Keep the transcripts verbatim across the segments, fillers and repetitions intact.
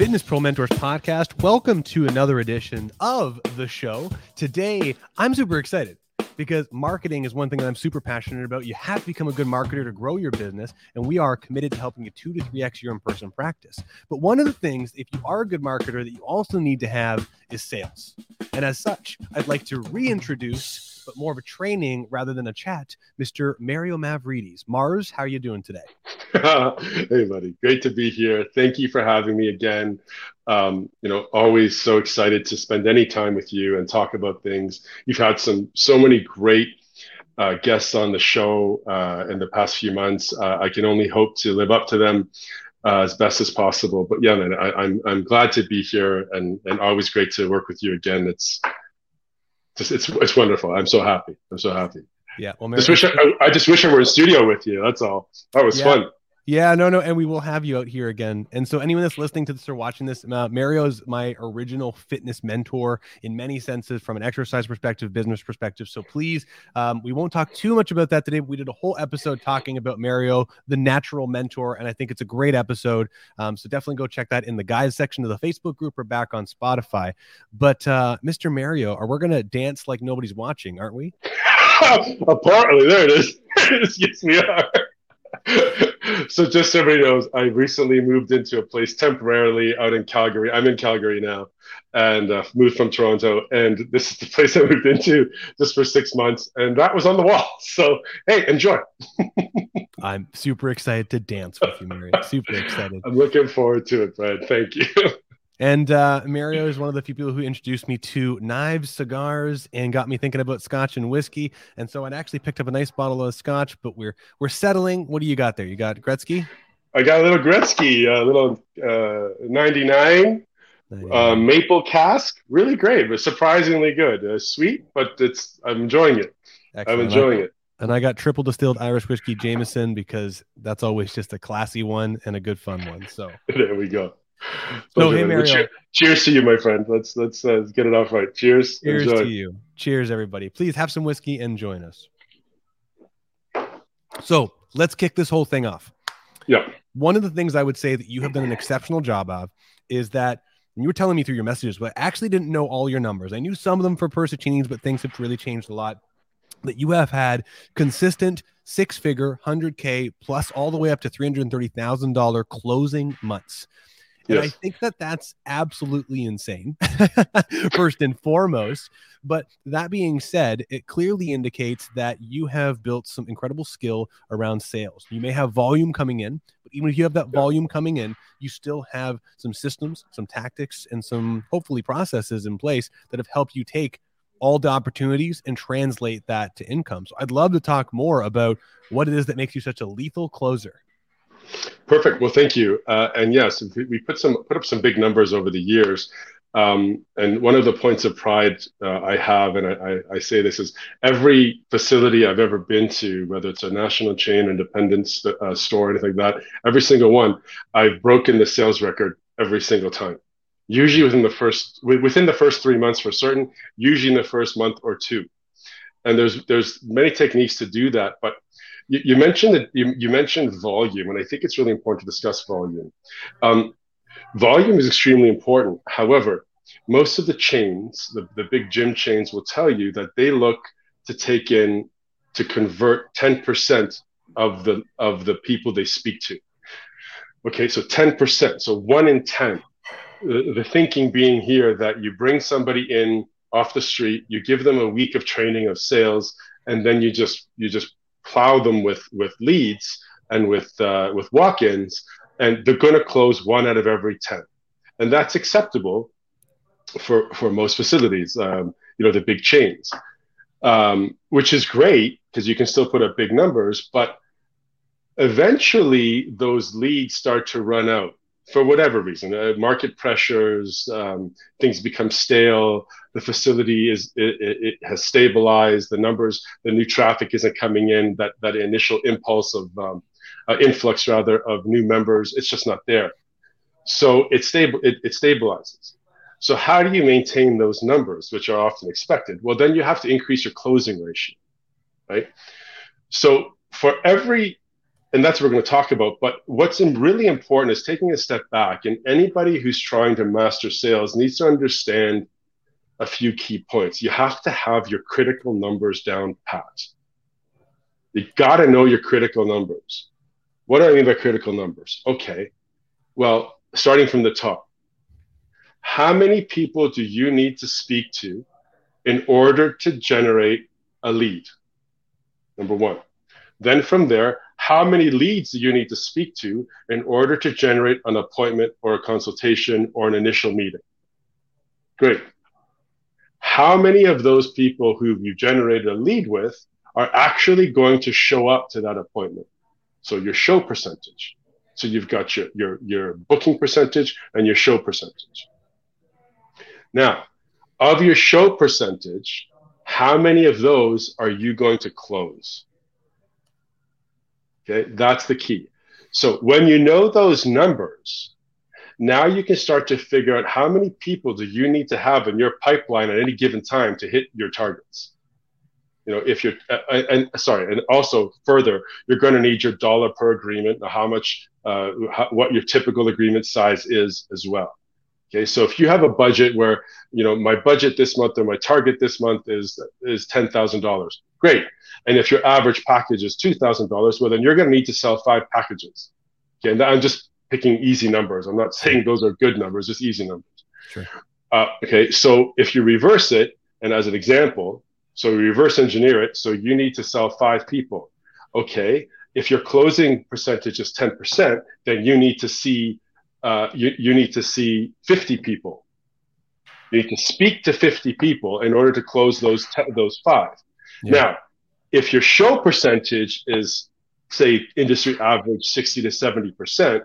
Fitness Pro Mentors podcast. Welcome to another edition of the show. Today, I'm super excited because marketing is one thing that I'm super passionate about. You have to become a good marketer to grow your business, and we are committed to helping you two to three x your in-person practice. But one of the things, if you are a good marketer, that you also need to have is sales. And as such, I'd like to reintroduce, but more of a training rather than a chat, Mister Mario Mavridis. Mars, how are you doing today? Hey, buddy. Great to be here. Thank you for having me again. Um, you know, always so excited to spend any time with you and talk about things. You've had some so many great uh, guests on the show uh, in the past few months. Uh, I can only hope to live up to them uh, as best as possible. But yeah, man, I, I'm I'm glad to be here, and and always great to work with you again. It's just it's it's wonderful. I'm so happy. I'm so happy. Yeah. Well, Mary- just wish I, I, I just wish I were in studio with you. That's all. That was yeah. fun. Yeah, no, no. And we will have you out here again. And so anyone that's listening to this or watching this, uh, Mario is my original fitness mentor in many senses, from an exercise perspective, business perspective. So please, um, we won't talk too much about that today. We did a whole episode talking about Mario, the natural mentor. And I think it's a great episode. Um, so definitely go check that in the guys section of the Facebook group or back on Spotify. But uh, Mister Mario, are we going to dance like nobody's watching, aren't we? Apparently, there it is. Yes, we are. So just so everybody knows, I recently moved into a place temporarily out in Calgary. I'm in Calgary now, and uh, moved from Toronto. And this is the place I moved into just for six months. And that was on the wall. So, hey, enjoy. I'm super excited to dance with you, Mary. Super excited. I'm looking forward to it, Brad. Thank you. And uh, Mario is one of the few people who introduced me to knives, cigars, and got me thinking about scotch and whiskey. And so I actually picked up a nice bottle of scotch, but we're we're settling. What do you got there? You got Gretzky? I got a little Gretzky, a little uh, ninety-nine, uh, maple cask. Really great, but surprisingly good. Uh, sweet, but it's I'm enjoying it. Excellent. I'm enjoying it. And I got triple distilled Irish whiskey Jameson, because that's always just a classy one and a good fun one. So there we go. So, so hey, Mario. Cheer, cheers to you, my friend. Let's let's uh, get it off right. Cheers. Cheers Enjoy. To you. Cheers, everybody. Please have some whiskey and join us. So let's kick this whole thing off. Yeah. One of the things I would say that you have done an exceptional job of is that, and you were telling me through your messages, but I actually didn't know all your numbers. I knew some of them for Persicini's, but things have really changed a lot. That you have had consistent six-figure, one hundred K plus all the way up to three hundred thirty thousand dollars closing months. And yes. I think that that's absolutely insane, first and foremost. But that being said, it clearly indicates that you have built some incredible skill around sales. You may have volume coming in, but even if you have that volume coming in, you still have some systems, some tactics, and some hopefully processes in place that have helped you take all the opportunities and translate that to income. So I'd love to talk more about what it is that makes you such a lethal closer. Perfect. Well, thank you. Uh, and yes, we put some put up some big numbers over the years. Um, and one of the points of pride uh, I have, and I, I say this, is every facility I've ever been to, whether it's a national chain, independent st- uh, store, anything like that, every single one, I've broken the sales record every single time. Usually within the first within the first three months for certain. Usually in the first month or two. And there's there's many techniques to do that, but. You mentioned that you, you mentioned volume, and I think it's really important to discuss volume. Um, volume is extremely important. However, most of the chains, the, the big gym chains, will tell you that they look to take in to convert ten percent of the of the people they speak to. Okay, so ten percent, so one in ten. The, the thinking being here that you bring somebody in off the street, you give them a week of training of sales, and then you just you just plow them with with leads and with uh, with walk-ins, and they're going to close one out of every ten, and that's acceptable for for most facilities, um, you know, the big chains, um, which is great because you can still put up big numbers. But eventually, those leads start to run out for whatever reason. Uh, market pressures, um, things become stale. The facility is it, it has stabilized. The numbers, the new traffic isn't coming in. That that initial impulse of um, uh, influx, rather, of new members, it's just not there. So it stable it, it stabilizes. So how do you maintain those numbers, which are often expected? Well, then you have to increase your closing ratio, right? So for every and that's what we're going to talk about. But what's really important is taking a step back, and anybody who's trying to master sales needs to understand a few key points. You have to have your critical numbers down pat. You got to know your critical numbers. What do I mean by critical numbers? Okay, well, starting from the top, how many people do you need to speak to in order to generate a lead? Number one. Then from there, how many leads do you need to speak to in order to generate an appointment or a consultation or an initial meeting? Great. How many of those people who you generated a lead with are actually going to show up to that appointment? So your show percentage. So you've got your, your, your booking percentage and your show percentage. Now, of your show percentage, how many of those are you going to close? Okay, that's the key. So when you know those numbers, now you can start to figure out how many people do you need to have in your pipeline at any given time to hit your targets. You know, if you're, uh, and sorry, and also further, you're going to need your dollar per agreement, how much, uh, how, what your typical agreement size is as well. Okay, so if you have a budget where, you know, my budget this month or my target this month is is ten thousand dollars, great. And if your average package is two thousand dollars, well, then you're going to need to sell five packages. Okay, and I'm just picking easy numbers. I'm not saying those are good numbers, just easy numbers. Sure. Uh, okay, so if you reverse it, and as an example, so reverse engineer it, so you need to sell five people. Okay, if your closing percentage is ten percent, then you need to see Uh, you, you need to see fifty people. You need to speak to fifty people in order to close those those five. Yeah. Now, if your show percentage is, say, industry average sixty to seventy percent,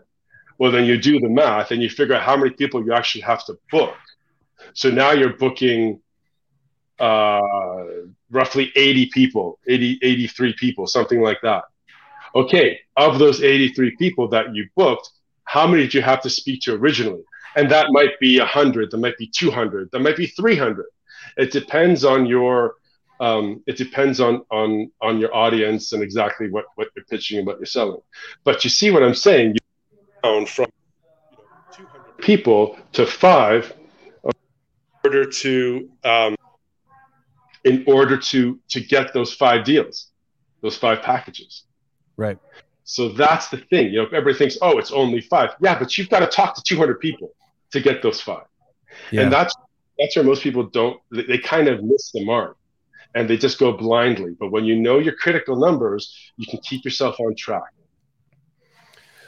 well, then you do the math and you figure out how many people you actually have to book. So now you're booking uh, roughly eighty people, eighty, eighty-three people, something like that. Okay, of those eighty-three people that you booked, how many did you have to speak to originally? And that might be one hundred, that might be two hundred, that might be three hundred. It depends on your, um, it depends on, on, on your audience and exactly what, what you're pitching and what you're selling. But you see what I'm saying? You're down from two hundred people to five in order to, um, in order to, to get those five deals, those five packages. Right. So that's the thing. You know, if everybody thinks, oh, it's only five. Yeah, but you've got to talk to two hundred people to get those five. Yeah. And that's that's where most people don't, they kind of miss the mark and they just go blindly. But when you know your critical numbers, you can keep yourself on track.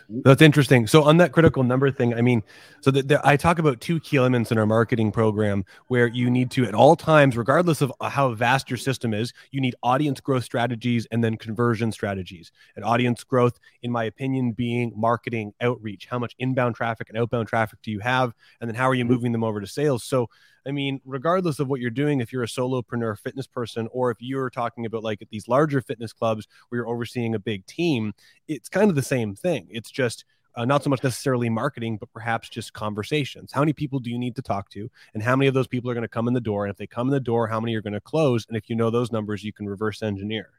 That's interesting. So on that critical number thing, I mean, so the, the, I talk about two key elements in our marketing program where you need to, at all times, regardless of how vast your system is, you need audience growth strategies and then conversion strategies. And audience growth, in my opinion, being marketing outreach. How much inbound traffic and outbound traffic do you have? And then how are you moving them over to sales? So I mean, regardless of what you're doing, if you're a solopreneur fitness person, or if you're talking about like at these larger fitness clubs where you're overseeing a big team, it's kind of the same thing. It's just uh, not so much necessarily marketing, but perhaps just conversations. How many people do you need to talk to? And how many of those people are going to come in the door? And if they come in the door, how many are going to close? And if you know those numbers, you can reverse engineer.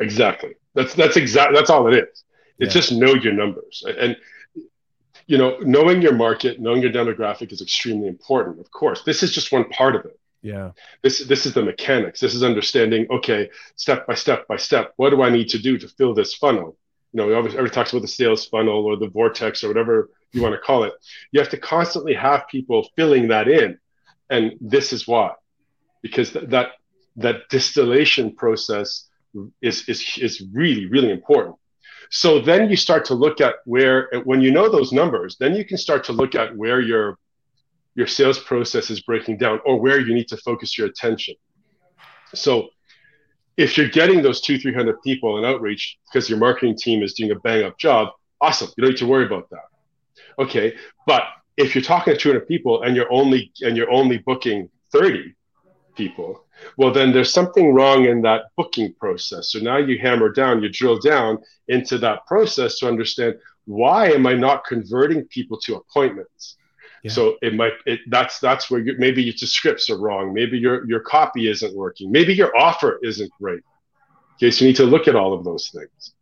Exactly. That's, that's exactly, that's all it is. It's yeah. Just know your numbers. And you know, knowing your market, knowing your demographic is extremely important, of course. This is just one part of it. Yeah. This, this is the mechanics. This is understanding, okay, step by step by step, what do I need to do to fill this funnel? You know, everybody talks about the sales funnel or the vortex or whatever you want to call it. You have to constantly have people filling that in. And this is why. Because th- that that distillation process is is is really, really important. So then you start to look at where, when you know those numbers, then you can start to look at where your your sales process is breaking down or where you need to focus your attention. So if you're getting those two, three hundred people in outreach because your marketing team is doing a bang-up job, awesome. You don't need to worry about that. Okay, but if you're talking to two hundred people and you're only and you're only booking thirty people, well, then there's something wrong in that booking process. So now you hammer down, you drill down into that process to understand, why am I not converting people to appointments? Yeah. So it might it, that's that's where you, maybe your scripts are wrong. Maybe your your copy isn't working. Maybe your offer isn't great. Okay, so you need to look at all of those things.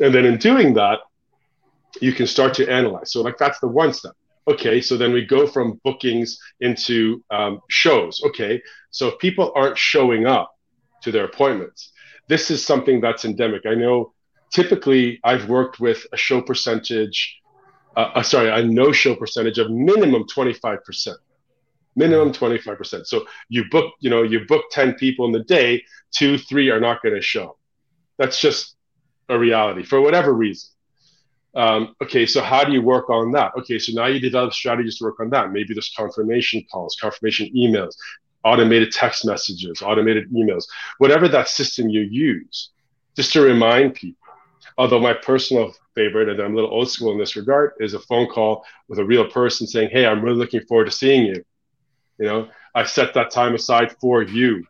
And then in doing that, you can start to analyze. So like that's the one step. Okay, so then we go from bookings into um, shows. Okay, so if people aren't showing up to their appointments, this is something that's endemic. I know typically I've worked with a show percentage, uh, uh, sorry, a no-show percentage of minimum twenty-five percent. Minimum twenty-five percent. So you book, you know, you book ten people in the day, two, three are not going to show. That's just a reality for whatever reason. Um, okay, so how do you work on that? Okay, so now you develop strategies to work on that. Maybe there's confirmation calls, confirmation emails, automated text messages, automated emails, whatever that system you use, just to remind people. Although my personal favorite, and I'm a little old school in this regard, is a phone call with a real person saying, hey, I'm really looking forward to seeing you. You know, I set that time aside for you.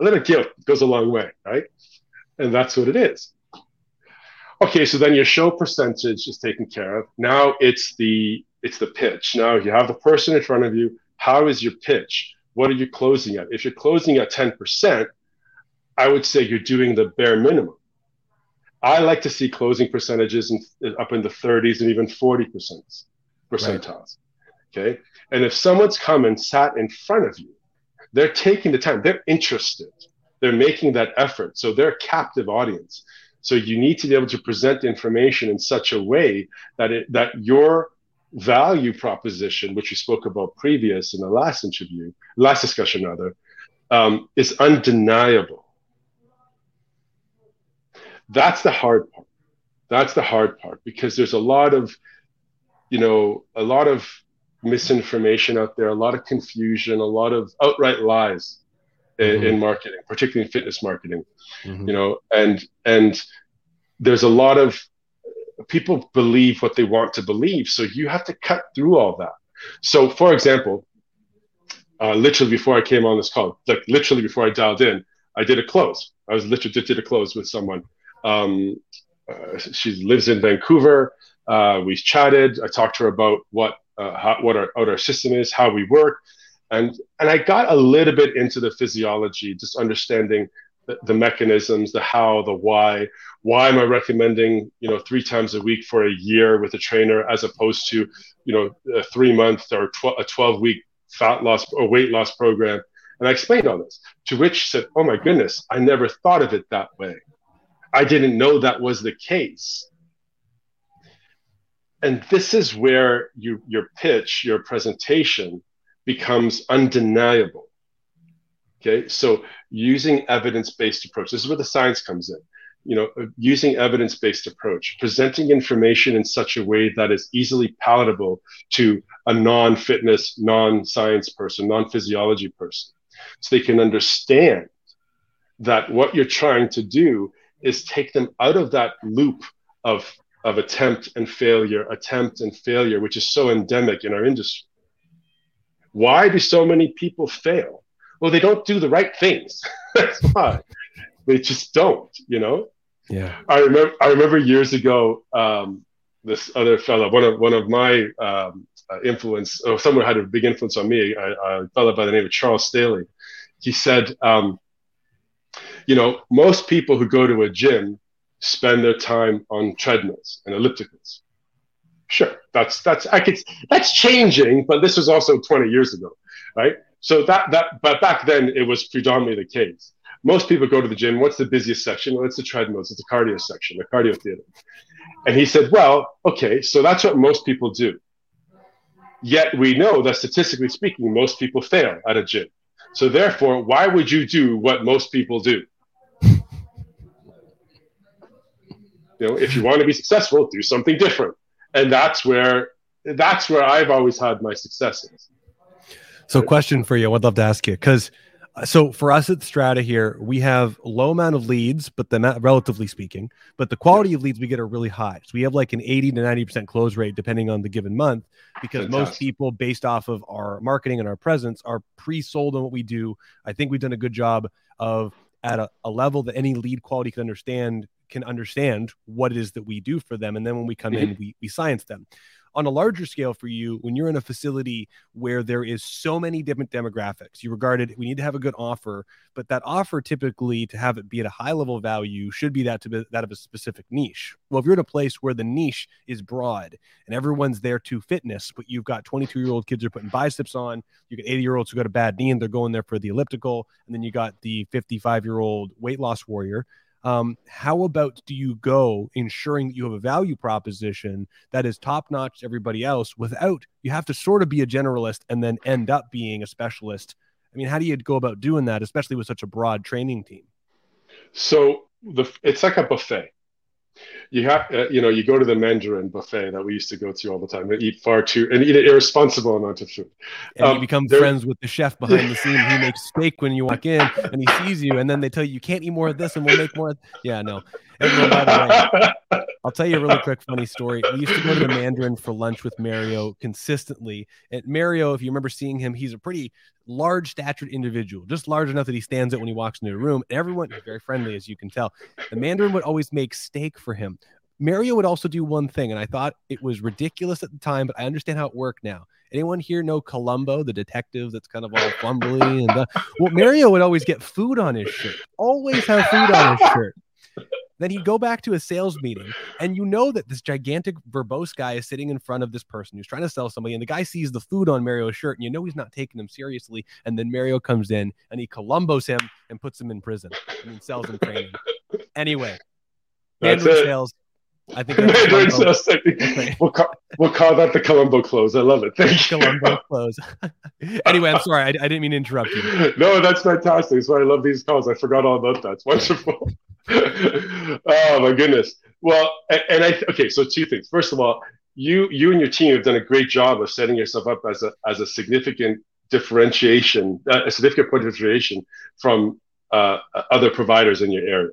A little guilt goes a long way, right? And that's what it is. Okay, so then your show percentage is taken care of. Now it's the it's the pitch. Now you have the person in front of you. How is your pitch? What are you closing at? If you're closing at ten percent, I would say you're doing the bare minimum. I like to see closing percentages in, up in the thirties and even forty percent percentiles. Right. Okay, and if someone's come and sat in front of you, they're taking the time, they're interested, they're making that effort. So they're a captive audience. So you need to be able to present the information in such a way that it, that your value proposition, which we spoke about previous in the last interview, last discussion rather, um, is undeniable. That's the hard part. That's the hard part because there's a lot of, you know, a lot of misinformation out there, a lot of confusion, a lot of outright lies mm-hmm. in, in marketing, particularly in fitness marketing, mm-hmm. you know, and, and there's a lot of people believe what they want to believe. So you have to cut through all that. So for example, uh, literally before I came on this call, like literally before I dialed in, I did a close. I was literally did a close with someone. Um, uh, she lives in Vancouver. Uh, we chatted. I talked to her about what, Uh, how, what, our, what our system is, how we work. And and I got a little bit into the physiology, just understanding the, the mechanisms, the how, the why. Why am I recommending, you know, three times a week for a year with a trainer as opposed to, you know, a three-month or tw- a twelve-week fat loss or weight loss program? And I explained all this, to which she said, oh, my goodness, I never thought of it that way. I didn't know that was the case. And this is where you, your pitch, your presentation becomes undeniable, okay? So using evidence-based approach, this is where the science comes in, you know, using evidence-based approach, presenting information in such a way that is easily palatable to a non-fitness, non-science person, non-physiology person, so they can understand that what you're trying to do is take them out of that loop of of attempt and failure, attempt and failure, which is so endemic in our industry. Why do so many people fail? Well, they don't do the right things. That's why. They just don't, you know? Yeah. I remember I remember years ago, um, this other fellow, one of one of my um, influence, or someone had a big influence on me, a, a fellow by the name of Charles Staley. He said, um, you know, most people who go to a gym spend their time on treadmills and ellipticals. Sure, that's that's I could that's changing, but this was also twenty years ago, right? So that that but back then it was predominantly the case. Most people go to the gym. What's the busiest section? Well, it's the treadmills. It's the cardio section, the cardio theater. And he said, well, okay, so that's what most people do. Yet we know that statistically speaking, most people fail at a gym. So therefore, why would you do what most people do? You know, if you want to be successful, do something different. And that's where that's where I've always had my successes. So question for you, I'd love to ask you, because so for us at Strata here, we have a low amount of leads, but the relatively speaking, but the quality of leads we get are really high. So we have like an eighty to ninety percent close rate, depending on the given month, because Fantastic. Most people based off of our marketing and our presence are pre-sold on what we do. I think we've done a good job of at a, a level that any lead quality can understand, can understand what it is that we do for them. And then when we come mm-hmm. in, we, we science them. on a larger scale for you, when you're in a facility where there is so many different demographics, you regarded, we need to have a good offer, but that offer typically to have it be at a high level value should be that to be that of a specific niche. Well, if you're in a place where the niche is broad and everyone's there to fitness, but you've got twenty-two year old kids who are putting biceps on, you get eighty year olds who got a bad knee and they're going there for the elliptical. And then you got the fifty-five year old weight loss warrior. Um, how about do you go ensuring that you have a value proposition that is top-notch to everybody else without, you have to sort of be a generalist and then end up being a specialist. I mean, how do you go about doing that, especially with such a broad training team? So the, it's like a buffet. You have, uh, you know, you go to the Mandarin buffet that we used to go to all the time and eat far too, and eat an irresponsible amount of food. And um, you become there, friends with the chef behind the scene. He makes steak when you walk in and he sees you. And then they tell you, you can't eat more of this and we'll make more. Yeah, no. Everyone, by the way, I'll tell you a really quick funny story. We used to go to the Mandarin for lunch with Mario consistently. And Mario, if you remember seeing him, he's a pretty large statured individual, just large enough that he stands out when he walks into a room. Everyone is very friendly, as you can tell. The Mandarin would always make steak for him. Mario would also do one thing, and I thought it was ridiculous at the time, but I understand how it worked now. Anyone here know Columbo, the detective that's kind of all fumbly? And the... Well, Mario would always get food on his shirt, always have food on his shirt. Then he'd go back to a sales meeting, and you know that this gigantic verbose guy is sitting in front of this person who's trying to sell somebody, and the guy sees the food on Mario's shirt, and you know he's not taking him seriously, and then Mario comes in, and he Columbos him and puts him in prison and sells him training. Anyway. That's Mandarin it. Sales. I think Mandarin sales technique. We'll call, we'll call that the Columbo close. I love it. Thank you. Columbo close. Anyway, I'm sorry. I, I didn't mean to interrupt you. No, that's fantastic. That's why I love these calls. I forgot all about that. It's wonderful. Oh, my goodness. Well, and, and I okay, so two things. First of all, you you and your team have done a great job of setting yourself up as a as a significant differentiation, uh, a significant point of differentiation from uh, other providers in your area.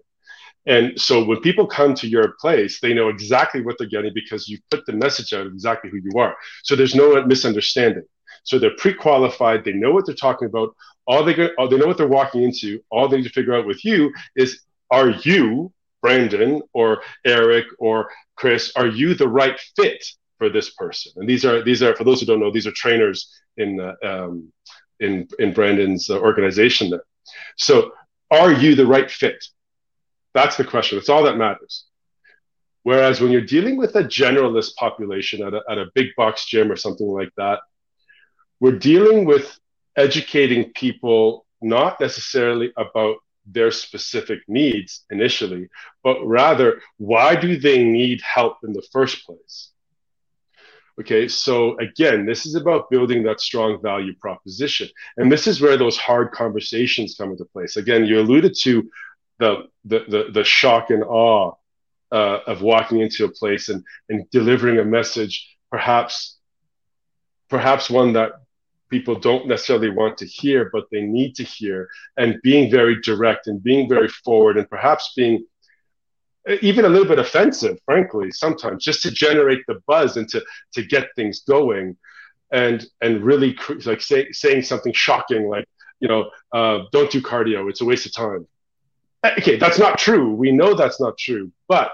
And so when people come to your place, they know exactly what they're getting because you put the message out of exactly who you are. So there's no misunderstanding. So they're pre-qualified. They know what they're talking about. All they go, all, they know what they're walking into. All they need to figure out with you is, are you, Brandon or Eric or Chris, are you the right fit for this person? And these are, these are for those who don't know, these are trainers in uh, um, in, in Brandon's uh, organization there. So are you the right fit? That's the question. That's all that matters. Whereas when you're dealing with a generalist population at a, at a big box gym or something like that, we're dealing with educating people not necessarily about their specific needs initially, but rather why do they need help in the first place? Okay, so again, this is about building that strong value proposition. And this is where those hard conversations come into place. Again, you alluded to The, the the the shock and awe uh, of walking into a place and, and delivering a message, perhaps perhaps one that people don't necessarily want to hear, but they need to hear, and being very direct and being very forward and perhaps being even a little bit offensive, frankly, sometimes just to generate the buzz and to to get things going, and and really cr- like say, saying something shocking like, you know, uh, don't do cardio, it's a waste of time. Okay, that's not true. We know that's not true. But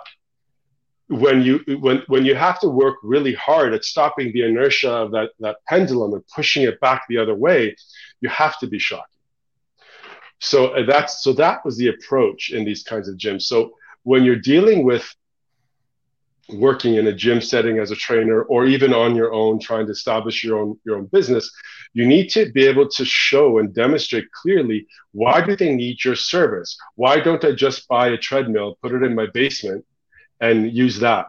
when you when when you have to work really hard at stopping the inertia of that, that pendulum and pushing it back the other way, you have to be shocking. So that's so that was the approach in these kinds of gyms. So when you're dealing with working in a gym setting as a trainer or even on your own trying to establish your own your own business, you need to be able to show and demonstrate clearly, why do they need your service? Why don't I just buy a treadmill, put it in my basement and use that?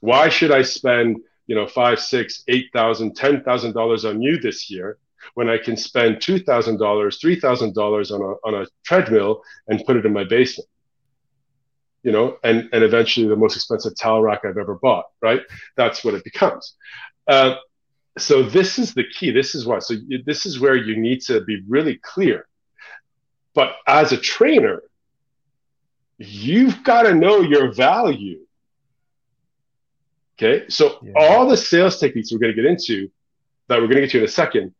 Why should I spend, you know, five, six, eight thousand, ten thousand dollars on you this year when I can spend two thousand dollars, three thousand dollars on a on a treadmill and put it in my basement? You know, and, and eventually the most expensive towel rack I've ever bought, right? That's what it becomes. Uh, so this is the key. This is why. So you, this is where you need to be really clear. But as a trainer, you've got to know your value. Okay? So yeah. All the sales techniques we're going to get into, that we're going to get to in a second,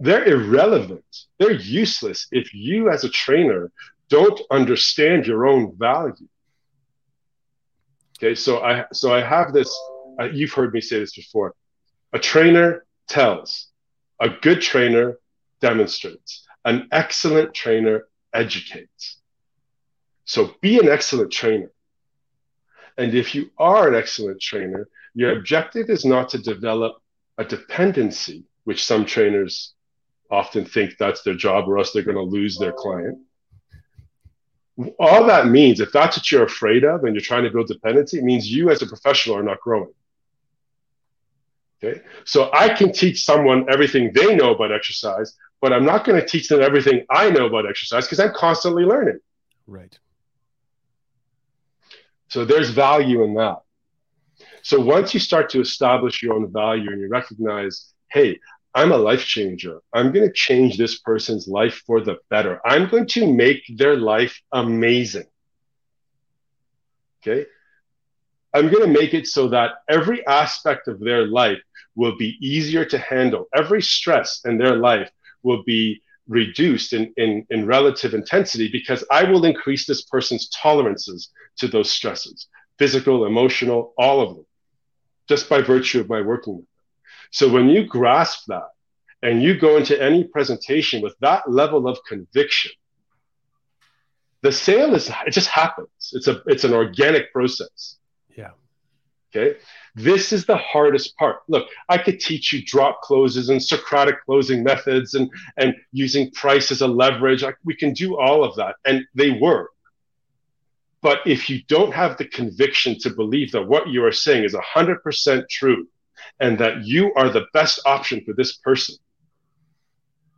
they're irrelevant. They're useless if you as a trainer don't understand your own value. Okay, so I so I have this uh, you've heard me say this before. A trainer tells. A good trainer demonstrates. An excellent trainer educates. So be an excellent trainer. And if you are an excellent trainer, your objective is not to develop a dependency, which some trainers often think that's their job, or else they're going to lose their client. All that means, if that's what you're afraid of and you're trying to build dependency, it means you as a professional are not growing. Okay? So I can teach someone everything they know about exercise, but I'm not going to teach them everything I know about exercise because I'm constantly learning. Right. So there's value in that. So once you start to establish your own value and you recognize, hey, I'm a life changer. I'm going to change this person's life for the better. I'm going to make their life amazing. Okay? I'm going to make it so that every aspect of their life will be easier to handle. Every stress in their life will be reduced in, in, in relative intensity because I will increase this person's tolerances to those stresses, physical, emotional, all of them, just by virtue of my working with them. So when you grasp that and you go into any presentation with that level of conviction, the sale is, it just happens. It's a, it's an organic process. Yeah. Okay. This is the hardest part. Look, I could teach you drop closes and Socratic closing methods and, and using price as a leverage. I, we can do all of that. And they work. But if you don't have the conviction to believe that what you are saying is one hundred percent true, and that you are the best option for this person,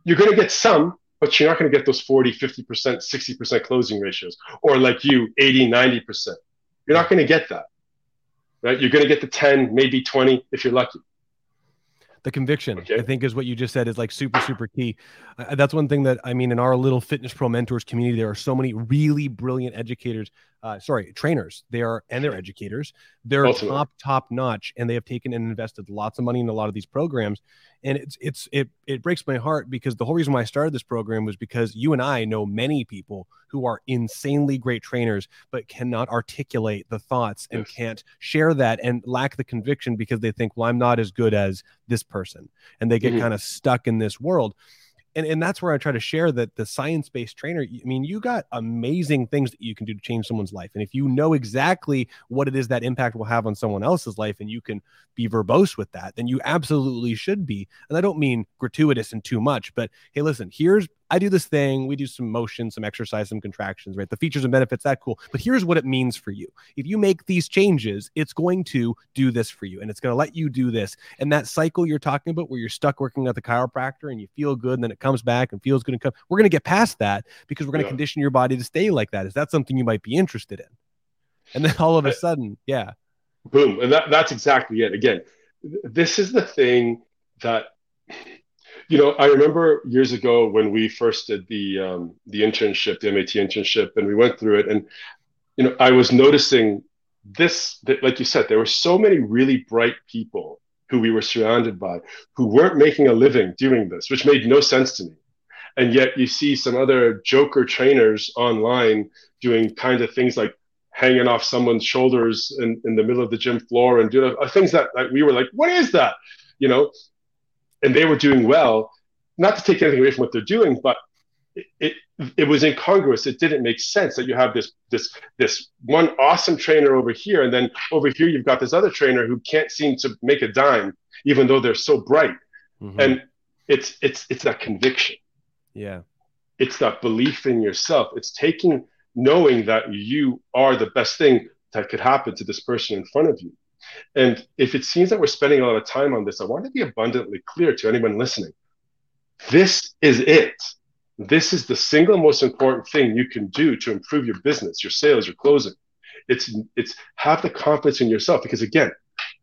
you're going to get some, but you're not going to get those forty, fifty percent, sixty percent closing ratios, or like you, eighty, ninety percent. You're not going to get that, right? You're going to get the ten, maybe twenty, if you're lucky. The conviction, okay. I think, is what you just said is like super, super key. Uh, that's one thing that, I mean, in our little Fitness Pro Mentors community, there are so many really brilliant educators, uh, sorry, trainers. They are, and they're educators. They're Ultimately. top, top notch, and they have taken and invested lots of money in a lot of these programs. And it's, it's, it, it breaks my heart because the whole reason why I started this program was because you and I know many people who are insanely great trainers, but cannot articulate the thoughts and yes. can't share that and lack the conviction because they think, well, I'm not as good as this person. And they get mm-hmm. kind of stuck in this world. And, and that's where I try to share that the science-based trainer, I mean, you got amazing things that you can do to change someone's life. And if you know exactly what it is that impact will have on someone else's life and you can be verbose with that, then you absolutely should be. And I don't mean gratuitous and too much, but hey, listen, here's, I do this thing. We do some motion, some exercise, some contractions, right? The features and benefits, that cool. But here's what it means for you. If you make these changes, it's going to do this for you and it's going to let you do this. And that cycle you're talking about where you're stuck working at the chiropractor and you feel good and then it comes back and feels good and come, we're going to get past that because we're going to yeah. condition your body to stay like that. Is that something you might be interested in? And then all of a sudden, yeah. Boom. And that, that's exactly it. Again, this is the thing that, you know, I remember years ago when we first did the um, the internship, the M A T internship, and we went through it. And, you know, I was noticing this, that, like you said, there were so many really bright people who we were surrounded by who weren't making a living doing this, which made no sense to me. And yet you see some other joker trainers online doing kind of things like hanging off someone's shoulders in, in the middle of the gym floor and doing uh, things that, that we were like, what is that? You know? And they were doing well, not to take anything away from what they're doing, but it, it it was incongruous. It didn't make sense that you have this this this one awesome trainer over here, and then over here you've got this other trainer who can't seem to make a dime, even though they're so bright. Mm-hmm. And it's it's it's that conviction. Yeah. It's that belief in yourself. It's taking, knowing that you are the best thing that could happen to this person in front of you. And if it seems that we're spending a lot of time on this, I want to be abundantly clear to anyone listening. This is it. This is the single most important thing you can do to improve your business, your sales, your closing. It's it's have the confidence in yourself because, again,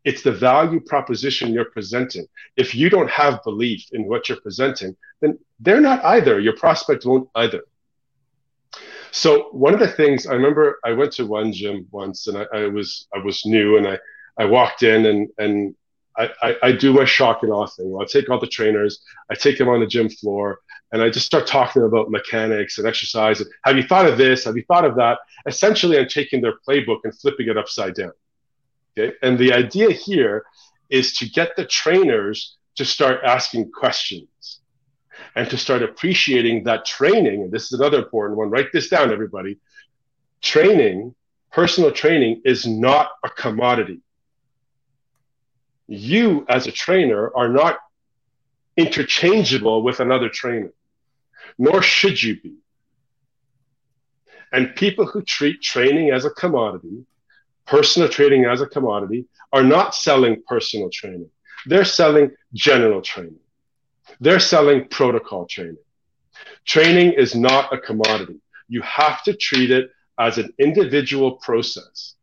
it's the value proposition you're presenting. If you don't have belief in what you're presenting, then they're not either. Your prospect won't either. So one of the things I remember, I went to one gym once and I, I was I was new and I I walked in and, and I, I, I do my shock and awe thing. Well, I take all the trainers, I take them on the gym floor, and I just start talking about mechanics and exercise. And, have you thought of this? Have you thought of that? Essentially, I'm taking their playbook and flipping it upside down. Okay? And the idea here is to get the trainers to start asking questions and to start appreciating that training. And this is another important one. Write this down, everybody. Training, personal training, is not a commodity. You as a trainer are not interchangeable with another trainer, nor should you be. And people who treat training as a commodity, personal training as a commodity, are not selling personal training. They're selling general training. They're selling protocol training. Training is not a commodity. You have to treat it as an individual process.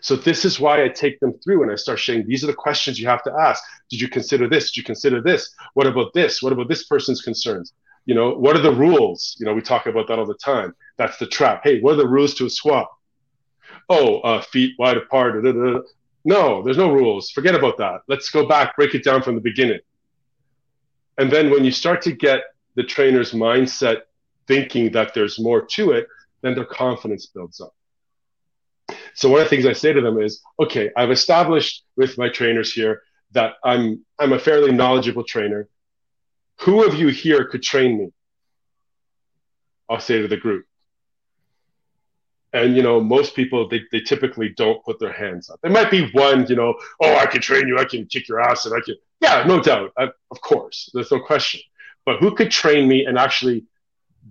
So this is why I take them through and I start saying, these are the questions you have to ask. Did you consider this? Did you consider this? What about this? What about this person's concerns? You know, what are the rules? You know, we talk about that all the time. That's the trap. Hey, what are the rules to a squat? Oh, uh, feet wide apart. Da, da, da. No, there's no rules. Forget about that. Let's go back, break it down from the beginning. And then when you start to get the trainer's mindset thinking that there's more to it, then their confidence builds up. So one of the things I say to them is, okay, I've established with my trainers here that I'm, I'm a fairly knowledgeable trainer. Who of you here could train me? I'll say to the group. And, you know, most people, they, they typically don't put their hands up. There might be one, you know, oh, I can train you. I can kick your ass. And I can, yeah, no doubt. I, of course, there's no question. But who could train me and actually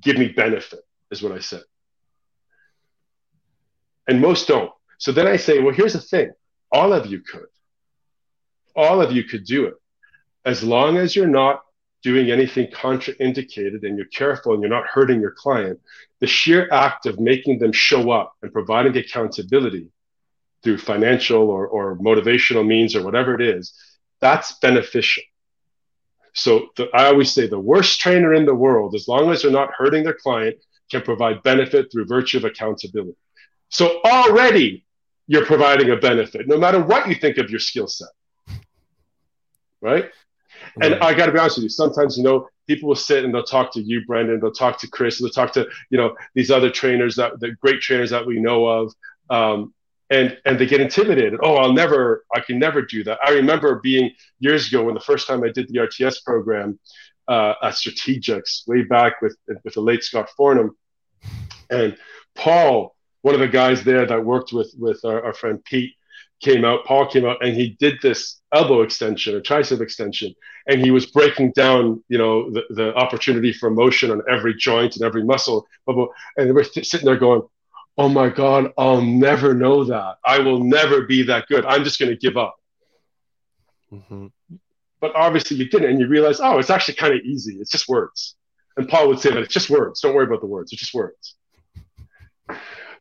give me benefit is what I said. And most don't. So then I say, well, here's the thing. All of you could. All of you could do it. As long as you're not doing anything contraindicated and you're careful and you're not hurting your client, the sheer act of making them show up and providing accountability through financial or, or motivational means or whatever it is, that's beneficial. So the, I always say the worst trainer in the world, as long as they're not hurting their client, can provide benefit through virtue of accountability. So already you're providing a benefit, no matter what you think of your skill set, right? And mm-hmm. I got to be honest with you, sometimes, you know, people will sit and they'll talk to you, Brendan, they'll talk to Chris, they'll talk to, you know, these other trainers, that the great trainers that we know of, um, and, and they get intimidated. Oh, I'll never, I can never do that. I remember being years ago when the first time I did the R T S program uh, at Strategics, way back with, with the late Scott Fornham, and Paul, one of the guys there that worked with, with our, our friend Pete, came out, Paul came out, and he did this elbow extension or tricep extension, and he was breaking down, you know, the, the opportunity for motion on every joint and every muscle, blah, blah, and we're sitting there going, oh my God, I'll never know that. I will never be that good. I'm just going to give up. Mm-hmm. But obviously you didn't, and you realize, oh, it's actually kind of easy. It's just words. And Paul would say that it's just words. Don't worry about the words. It's just words.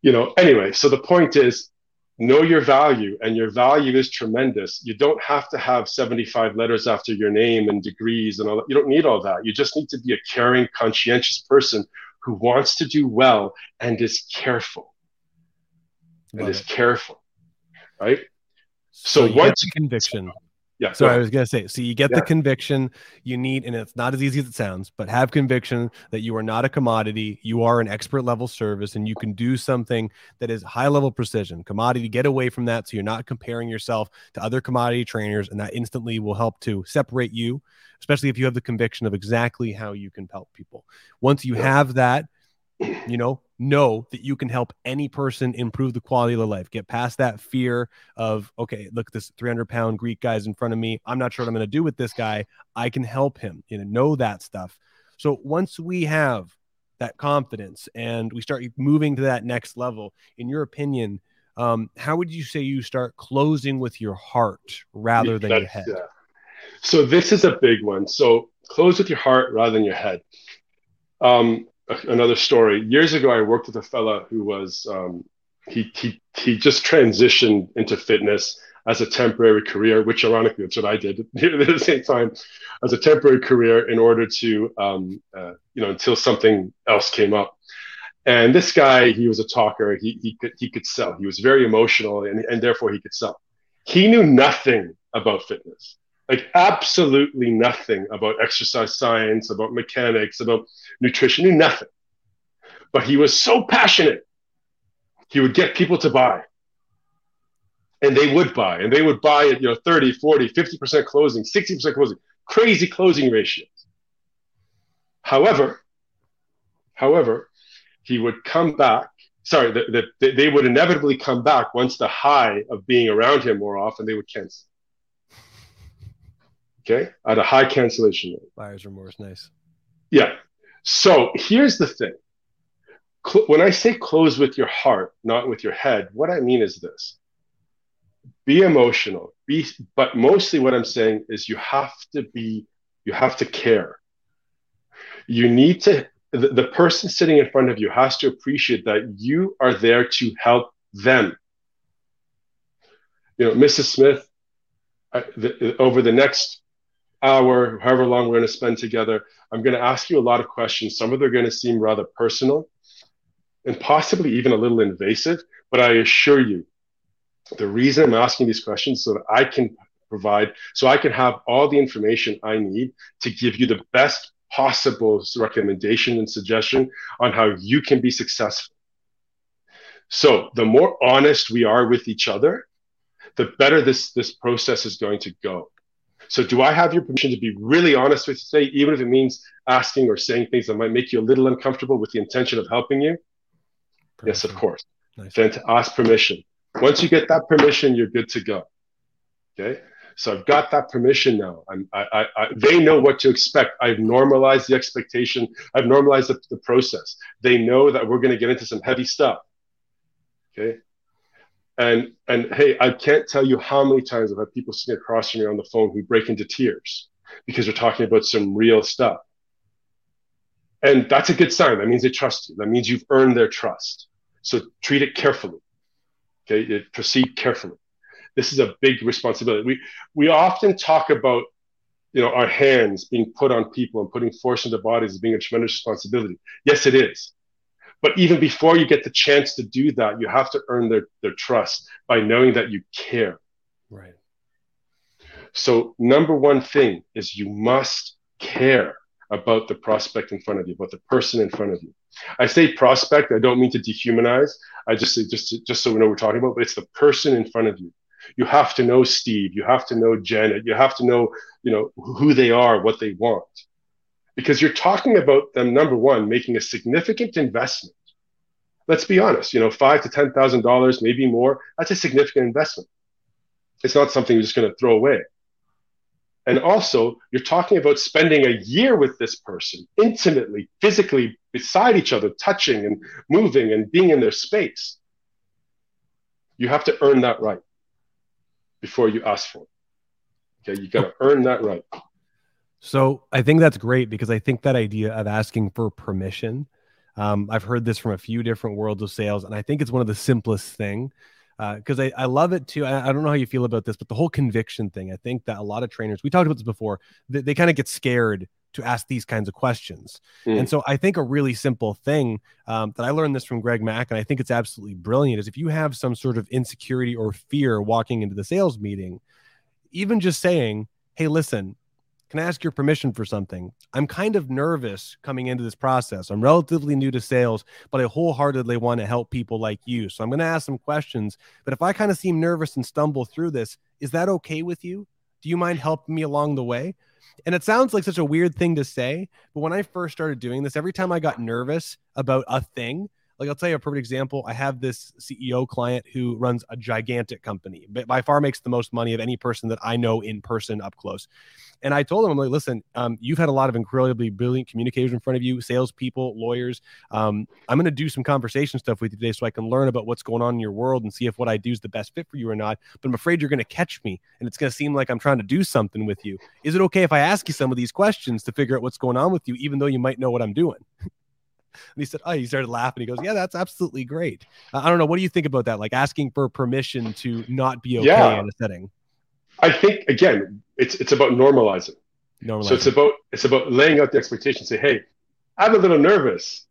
You know, anyway, so the point is, know your value, and your value is tremendous. You don't have to have seventy-five letters after your name and degrees and all that. You don't need all that. You just need to be a caring, conscientious person who wants to do well and is careful. And right. is careful, right? So, so once you get conviction. Yeah. So I was going to say, so you get yeah. the conviction you need, and it's not as easy as it sounds, but have conviction that you are not a commodity. You are an expert level service, and you can do something that is high level precision. Commodity, get away from that. So you're not comparing yourself to other commodity trainers, and that instantly will help to separate you, especially if you have the conviction of exactly how you can help people. Once you yeah. have that, you know, know that you can help any person improve the quality of their life. Get past that fear of, okay, look, this three hundred pound Greek guy's in front of me. I'm not sure what I'm going to do with this guy. I can help him, you know, know that stuff. So once we have that confidence and we start moving to that next level, in your opinion, um, how would you say you start closing with your heart rather than That's, your head? Yeah. So this is a big one. So close with your heart rather than your head. Um, Another story. Years ago, I worked with a fella who was, um, he, he he just transitioned into fitness as a temporary career, which ironically, that's what I did at the same time, as a temporary career in order to, um, uh, you know, until something else came up. And this guy, he was a talker. He, he, could, he could sell. He was very emotional, and, and therefore he could sell. He knew nothing about fitness. Like absolutely nothing about exercise science, about mechanics, about nutrition, he knew nothing. But he was so passionate, he would get people to buy. and they would buy, and they would buy at, you know, thirty, forty, fifty percent closing, sixty percent closing, crazy closing ratios. However, however, he would come back, sorry, the, the, they would inevitably come back once the high of being around him wore off, and they would cancel. Okay, at a high cancellation rate. Buyer's remorse, nice. Yeah. So here's the thing. When I say close with your heart, not with your head, what I mean is this. Be emotional, be, but mostly what I'm saying is you have to be, you have to care. You need to, the, the person sitting in front of you has to appreciate that you are there to help them. You know, Missus Smith, I, the, over the next hour, however long we're going to spend together, I'm going to ask you a lot of questions. Some of them are going to seem rather personal and possibly even a little invasive, but I assure you, the reason I'm asking these questions is so that I can provide, so I can have all the information I need to give you the best possible recommendation and suggestion on how you can be successful. So the more honest we are with each other, the better this, this process is going to go. So do I have your permission to be really honest with you today, even if it means asking or saying things that might make you a little uncomfortable with the intention of helping you? Perfect. Yes, of course. Nice. Then to ask permission. Once you get that permission, you're good to go. Okay? So I've got that permission now. I'm, I, I, I, they know what to expect. I've normalized the expectation. I've normalized the, the process. They know that we're going to get into some heavy stuff. Okay? And, and hey, I can't tell you how many times I've had people sitting across from me on the phone who break into tears because they're talking about some real stuff. And that's a good sign. That means they trust you. That means you've earned their trust. So treat it carefully. Okay, proceed carefully. This is a big responsibility. We we often talk about, you know, our hands being put on people and putting force in their bodies as being a tremendous responsibility. Yes, it is. But even before you get the chance to do that, you have to earn their, their trust by knowing that you care. Right. So number one thing is you must care about the prospect in front of you, about the person in front of you. I say prospect, I don't mean to dehumanize. I just say, just, just so we know what we're talking about, but it's the person in front of you. You have to know Steve, you have to know Janet, you have to know, you know, who they are, what they want. Because you're talking about them, number one, making a significant investment. Let's be honest, you know, five to ten thousand dollars, maybe more, that's a significant investment. It's not something you're just going to throw away. And also, you're talking about spending a year with this person, intimately, physically, beside each other, touching and moving and being in their space. You have to earn that right before you ask for it. Okay, you got to earn that right. So I think that's great, because I think that idea of asking for permission, um, I've heard this from a few different worlds of sales, and I think it's one of the simplest things. Because uh, I, I love it too. I, I don't know how you feel about this, but the whole conviction thing, I think that a lot of trainers, we talked about this before, they, they kind of get scared to ask these kinds of questions. Mm. And so I think a really simple thing um, that I learned this from Greg Mack, and I think it's absolutely brilliant, is if you have some sort of insecurity or fear walking into the sales meeting, even just saying, hey, listen, can I ask your permission for something? I'm kind of nervous coming into this process. I'm relatively new to sales, but I wholeheartedly want to help people like you. So I'm going to ask some questions, but if I kind of seem nervous and stumble through this, is that okay with you? Do you mind helping me along the way? And it sounds like such a weird thing to say, but when I first started doing this, every time I got nervous about a thing, like I'll tell you a perfect example. I have this C E O client who runs a gigantic company, but by far makes the most money of any person that I know in person up close. And I told him, I'm like, listen, um, you've had a lot of incredibly brilliant communicators in front of you, salespeople, lawyers. Um, I'm going to do some conversation stuff with you today so I can learn about what's going on in your world and see if what I do is the best fit for you or not. But I'm afraid you're going to catch me and it's going to seem like I'm trying to do something with you. Is it okay if I ask you some of these questions to figure out what's going on with you, even though you might know what I'm doing? And he said, oh, he started laughing. He goes, yeah, that's absolutely great. Uh, I don't know. What do you think about that? Like asking for permission to not be okay yeah. in a setting. I think, again, it's it's about normalizing. normalizing. So it's about it's about laying out the expectation. Say, hey, I'm a little nervous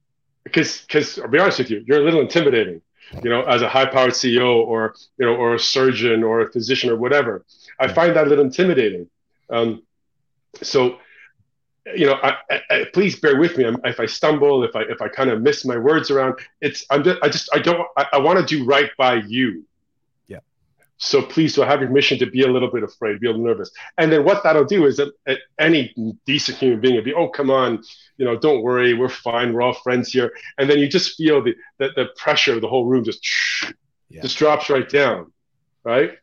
because because I'll be honest with you, you're a little intimidating, you know, as a high-powered C E O or, you know, or a surgeon or a physician or whatever. I yeah. find that a little intimidating. Um, so. You know, I, I, I, please bear with me. I'm, if I stumble, if I if I kind of miss my words around, it's I'm just I just I don't I, I want to do right by you. Yeah. So please do I have your permission to be a little bit afraid, be a little nervous. And then what that'll do is that any decent human being would be, oh, come on, you know, don't worry, we're fine, we're all friends here. And then you just feel the the, the pressure of the whole room just, yeah. just drops right down, right?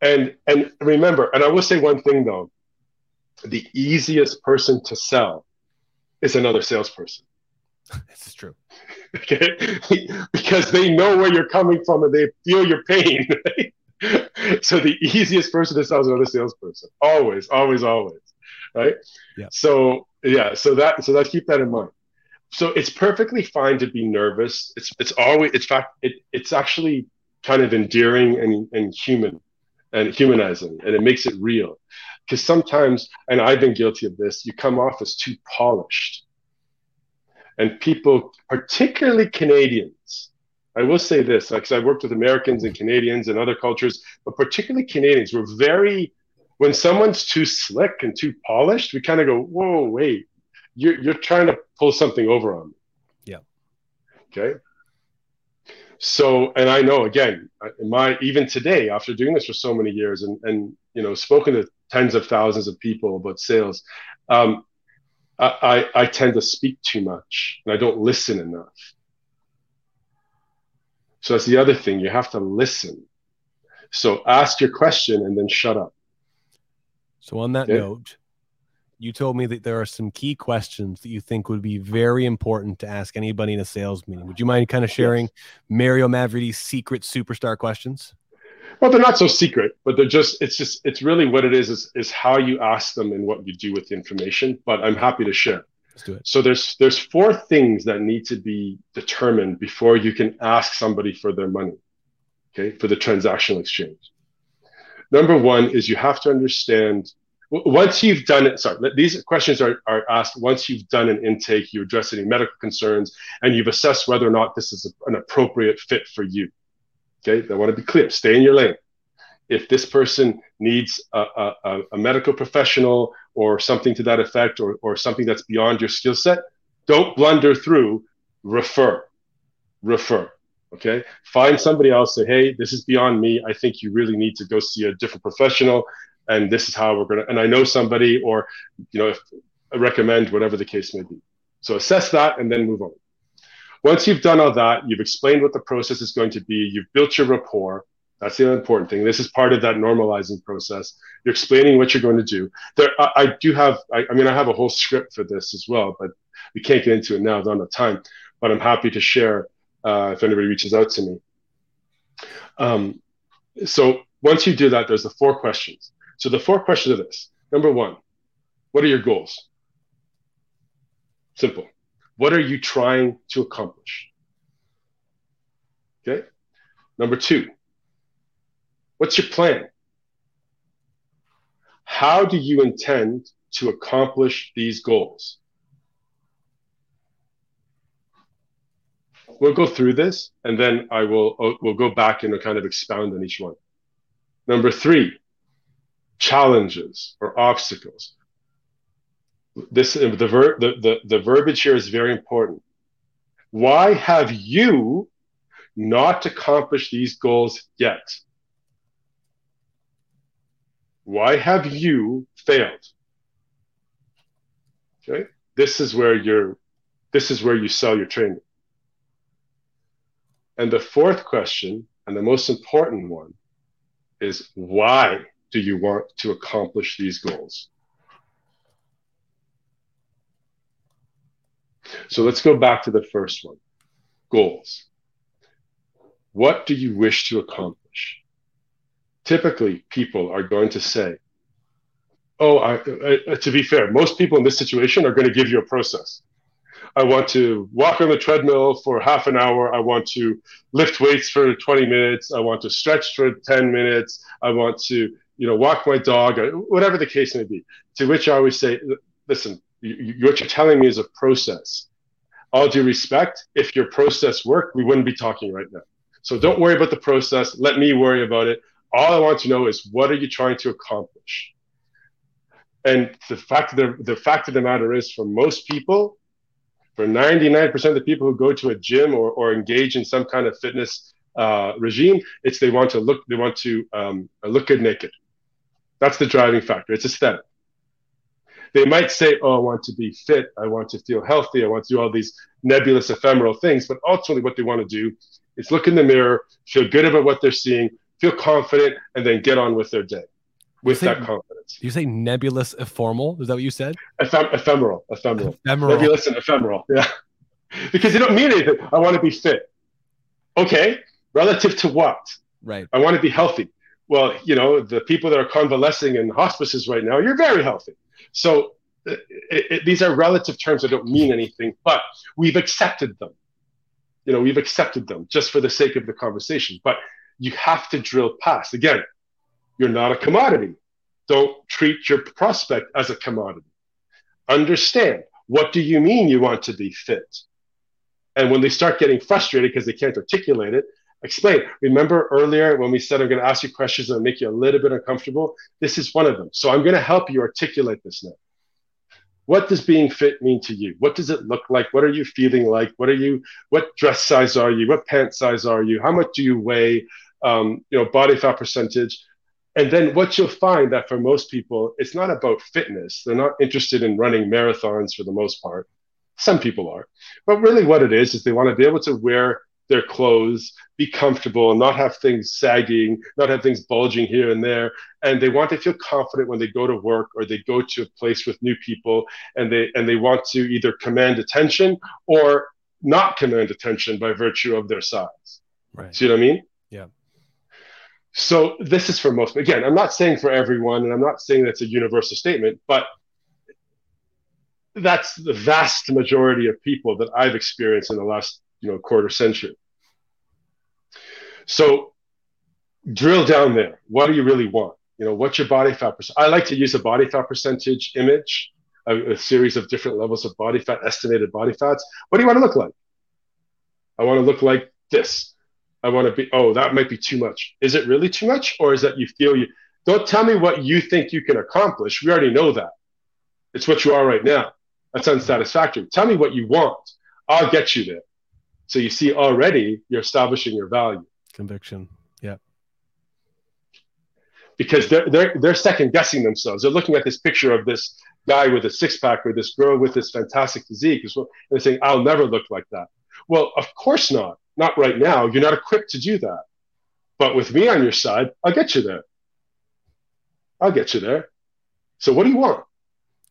And and remember, and I will say one thing though, the easiest person to sell is another salesperson. This is true. Okay? Because they know where you're coming from and they feel your pain, right? So the easiest person to sell is another salesperson. Always, always, always. Right? Yeah. So yeah, so that so that keep that in mind. So it's perfectly fine to be nervous. It's it's always it's fact it it's actually kind of endearing and, and human and humanizing, and it makes it real. Because sometimes, and I've been guilty of this, you come off as too polished. And people, particularly Canadians, I will say this, because I worked with Americans and Canadians and other cultures, but particularly Canadians, we're very, when someone's too slick and too polished, we kind of go, whoa, wait, you're, you're trying to pull something over on me. Yeah. Okay. So, and I know, again, my even today, after doing this for so many years and, and you know, spoken to tens of thousands of people about sales, um, I, I, I tend to speak too much and I don't listen enough. So that's the other thing. You have to listen. So ask your question and then shut up. So on that yeah. note, you told me that there are some key questions that you think would be very important to ask anybody in a sales meeting. Would you mind kind of sharing yes. Mario Mavridis' secret superstar questions? Well, they're not so secret, but they're just, it's just, it's really what it is, is, is how you ask them and what you do with the information, but I'm happy to share. Let's do it. So there's there's four things that need to be determined before you can ask somebody for their money, okay, for the transactional exchange. Number one is you have to understand, once you've done it, sorry, these questions are, are asked once you've done an intake, you address any medical concerns, and you've assessed whether or not this is an appropriate fit for you. Okay, I want to be clear, stay in your lane. If this person needs a, a, a medical professional or something to that effect or, or something that's beyond your skill set, don't blunder through, refer, refer, okay? Find somebody else, say, hey, this is beyond me. I think you really need to go see a different professional and this is how we're going to, and I know somebody or, you know, if, recommend whatever the case may be. So assess that and then move on. Once you've done all that, you've explained what the process is going to be, you've built your rapport. That's the important thing. This is part of that normalizing process. You're explaining what you're going to do. There, I, I do have, I, I mean, I have a whole script for this as well, but we can't get into it now, don't have time, but I'm happy to share uh, if anybody reaches out to me. Um, so once you do that, there's the four questions. So the four questions are this. Number one, what are your goals? Simple. What are you trying to accomplish? Okay. Number two, what's your plan? How do you intend to accomplish these goals? We'll go through this, and then I will we'll go back and kind of expound on each one. Number three, challenges or obstacles. This the ver, the, the, the verbiage here is very important. Why have you not accomplished these goals yet? Why have you failed? Okay, this is where you're, this is where you sell your training. And the fourth question, and the most important one, is why do you want to accomplish these goals? So let's go back to the first one, goals. What do you wish to accomplish? Typically, people are going to say, oh, I, I, to be fair, most people in this situation are going to give you a process. I want to walk on the treadmill for half an hour. I want to lift weights for twenty minutes. I want to stretch for ten minutes. I want to, you know, walk my dog, whatever the case may be. To which I always say, listen, you, what you're telling me is a process. All due respect, if your process worked, we wouldn't be talking right now. So don't worry about the process. Let me worry about it. All I want to know is what are you trying to accomplish? And the fact of the, the fact of the matter is, for most people, for ninety-nine percent of the people who go to a gym or, or engage in some kind of fitness uh, regime. It's they want to look, they want to um, look good naked. That's the driving factor. It's aesthetic. They might say, oh, I want to be fit. I want to feel healthy. I want to do all these nebulous, ephemeral things. But ultimately what they want to do is look in the mirror, feel good about what they're seeing, feel confident, and then get on with their day with say, that confidence. You say nebulous, ephemeral? Is that what you said? Ephem- ephemeral, ephemeral. Ephemeral. Nebulous and ephemeral, yeah. Because they don't mean anything. I want to be fit. Okay, relative to what? Right. I want to be healthy. Well, you know, the people that are convalescing in hospices right now, you're very healthy. So it, it, these are relative terms that don't mean anything, but we've accepted them. You know, we've accepted them just for the sake of the conversation. But you have to drill past. Again, you're not a commodity. Don't treat your prospect as a commodity. Understand, what do you mean you want to be fit? And when they start getting frustrated because they can't articulate it, explain. Remember earlier when we said I'm going to ask you questions that make you a little bit uncomfortable? This is one of them. So I'm going to help you articulate this now. What does being fit mean to you? What does it look like? What are you feeling like? What are you? What dress size are you? What pant size are you? How much do you weigh? Um, you know, body fat percentage. And then what you'll find that for most people, it's not about fitness. They're not interested in running marathons for the most part. Some people are. But really what it is, is they want to be able to wear their clothes, be comfortable, and not have things sagging, not have things bulging here and there. And they want to feel confident when they go to work or they go to a place with new people, and they and they want to either command attention or not command attention by virtue of their size. Right. See what I mean? Yeah. So this is for most. Again, I'm not saying for everyone, and I'm not saying that's a universal statement, but that's the vast majority of people that I've experienced in the last, you know, quarter century. So drill down there. What do you really want? You know, what's your body fat percentage? I like to use a body fat percentage image, a, a series of different levels of body fat, estimated body fats. What do you want to look like? I want to look like this. I want to be, oh, that might be too much. Is it really too much? Or is that you feel you, don't tell me what you think you can accomplish. We already know that. It's what you are right now. That's unsatisfactory. Tell me what you want. I'll get you there. So you see already you're establishing your value. Conviction. Yeah. Because they're, they're, they're second guessing themselves. They're looking at this picture of this guy with a six pack or this girl with this fantastic physique. And they're saying, I'll never look like that. Well, of course not. Not right now. You're not equipped to do that. But with me on your side, I'll get you there. I'll get you there. So what do you want?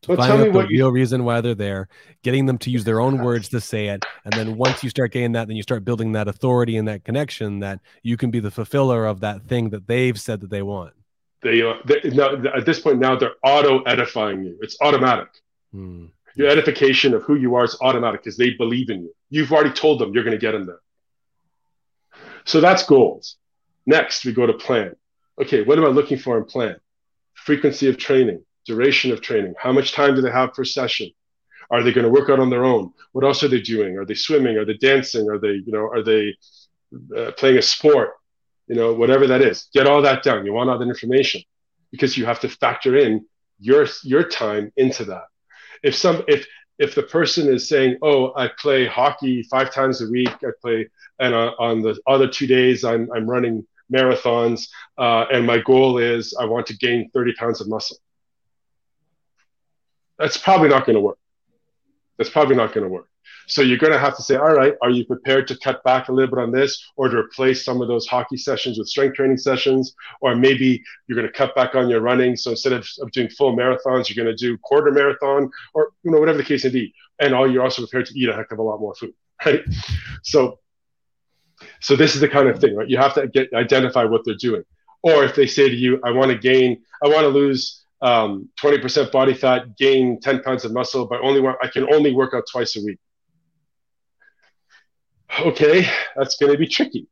Well, tell me what the real reason why they're there, getting them to use their own words to say it. And then once you start getting that, then you start building that authority and that connection that you can be the fulfiller of that thing that they've said that they want. They, uh, they now, at this point now, they're auto-edifying you. It's automatic. Hmm. Your edification of who you are is automatic because they believe in you. You've already told them you're going to get them there. So that's goals. Next, we go to plan. Okay, what am I looking for in plan? Frequency of training, duration of training. How much time do they have per session? Are they going to work out on their own? What else are they doing? Are they swimming? Are they dancing? Are they, you know, are they uh, playing a sport? You know, whatever that is. Get all that down. You want all that information because you have to factor in your your time into that. If some if If the person is saying, oh, I play hockey five times a week, I play, and uh, on the other two days I'm I'm running marathons, uh, and my goal is I want to gain thirty pounds of muscle. That's probably not going to work. That's probably not going to work. So you're going to have to say, all right, are you prepared to cut back a little bit on this or to replace some of those hockey sessions with strength training sessions? Or maybe you're going to cut back on your running. So instead of, of doing full marathons, you're going to do quarter marathon or, you know, whatever the case may be. And all you're also prepared to eat a heck of a lot more food, right? So, so this is the kind of thing, right? You have to get, identify what they're doing. Or if they say to you, I want to gain, I want to lose um, twenty percent body fat, gain ten pounds of muscle, but only I can only work out twice a week. Okay, that's going to be tricky.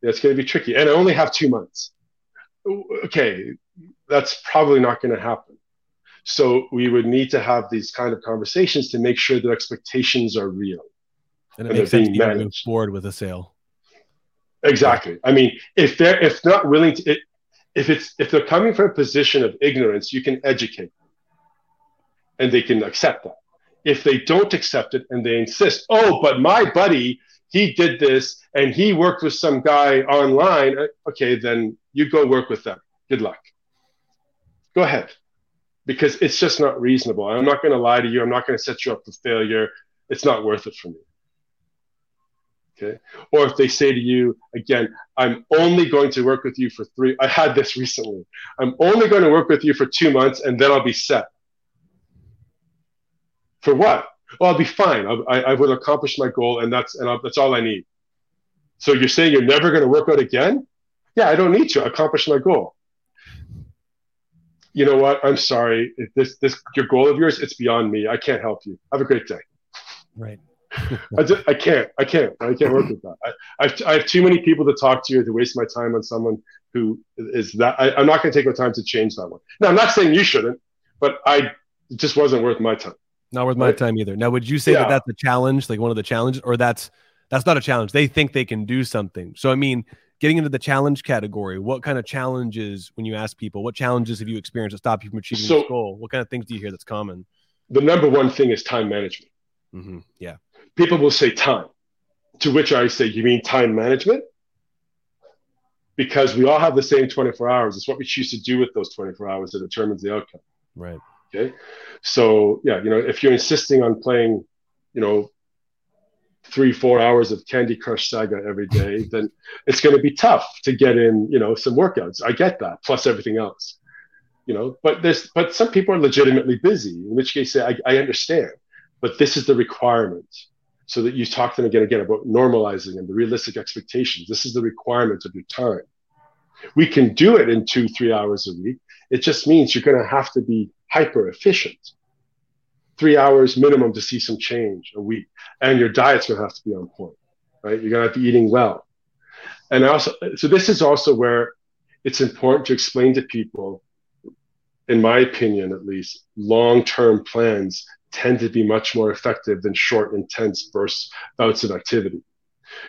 That's going to be tricky. And I only have two months. Okay, that's probably not going to happen. So we would need to have these kind of conversations to make sure that expectations are real. And it and makes sense to even move forward with a sale. Exactly. I mean, if they're if not willing to, it, if it's if they're coming from a position of ignorance, you can educate them. And they can accept that. If they don't accept it and they insist, oh, but my buddy, he did this and he worked with some guy online. Okay, then you go work with them. Good luck. Go ahead. Because it's just not reasonable. I'm not going to lie to you. I'm not going to set you up for failure. It's not worth it for me. Okay. Or if they say to you, again, I'm only going to work with you for three. I had this recently. I'm only going to work with you for two months and then I'll be set. For what? Well, I'll be fine. I'll, I, I will accomplish my goal, and that's and I'll, that's all I need. So you're saying you're never going to work out again? Yeah, I don't need to accomplish my goal. You know what? I'm sorry. If this this your goal of yours, it's beyond me. I can't help you. Have a great day. Right. I, just, I can't. I can't. I can't work with that. I, I've, I have too many people to talk to, to waste my time on someone who is that. I, I'm not going to take my time to change that one. Now, I'm not saying you shouldn't, but I it just wasn't worth my time. Not worth my right. time either. Now, would you say yeah. that that's a challenge, like one of the challenges, or that's that's not a challenge? They think they can do something. So, I mean, getting into the challenge category, what kind of challenges, when you ask people, what challenges have you experienced that stop you from achieving so, this goal? What kind of things do you hear that's common? The number one thing is time management. Mm-hmm. Yeah. People will say time, to which I say, you mean time management? Because we all have the same twenty-four hours. It's what we choose to do with those twenty-four hours that determines the outcome. Right. Okay. So, yeah, you know, if you're insisting on playing, you know, three, four hours of Candy Crush Saga every day, then it's going to be tough to get in, you know, some workouts. I get that. Plus everything else, you know, but there's, but some people are legitimately busy, in which case I, I understand, but this is the requirement. So that you talk to them again, again about normalizing and the realistic expectations. This is the requirement of your time. We can do it in two, three hours a week. It just means you're going to have to be hyper efficient. Three hours minimum to see some change a week. And your diet's going to have to be on point, right? You're going to have to be eating well. And also, so this is also where it's important to explain to people, in my opinion, at least, long-term plans tend to be much more effective than short, intense bursts, bouts of activity.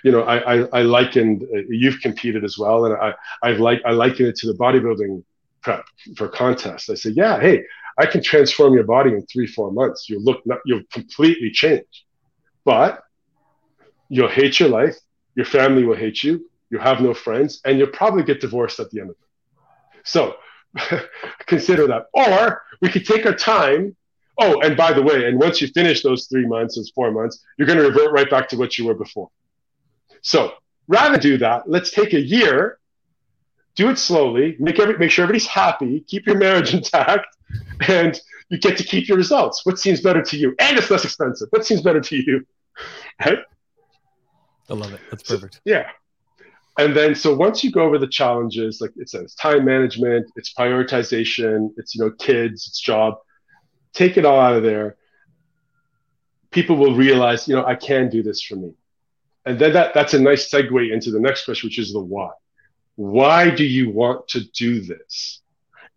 You know, I, I, I likened, uh, you've competed as well, and I, I've like, I liken it to the bodybuilding prep for contests. I say, yeah, hey, I can transform your body in three, four months. You'll look, not, you'll completely change, but you'll hate your life. Your family will hate you. You'll have no friends, and you'll probably get divorced at the end of it. So consider that. Or we could take our time. Oh, and by the way, and once you finish those three months, those four months, you're going to revert right back to what you were before. So rather than do that, let's take a year, do it slowly, make every, make sure everybody's happy, keep your marriage intact, and you get to keep your results. What seems better to you? And it's less expensive. What seems better to you? Right? I love it. That's perfect. So, yeah. And then, so once you go over the challenges, like it says, time management, it's prioritization, it's, you know, kids, it's job. Take it all out of there. People will realize, you know, I can do this for me. And then that, that's a nice segue into the next question, which is the why. Why do you want to do this?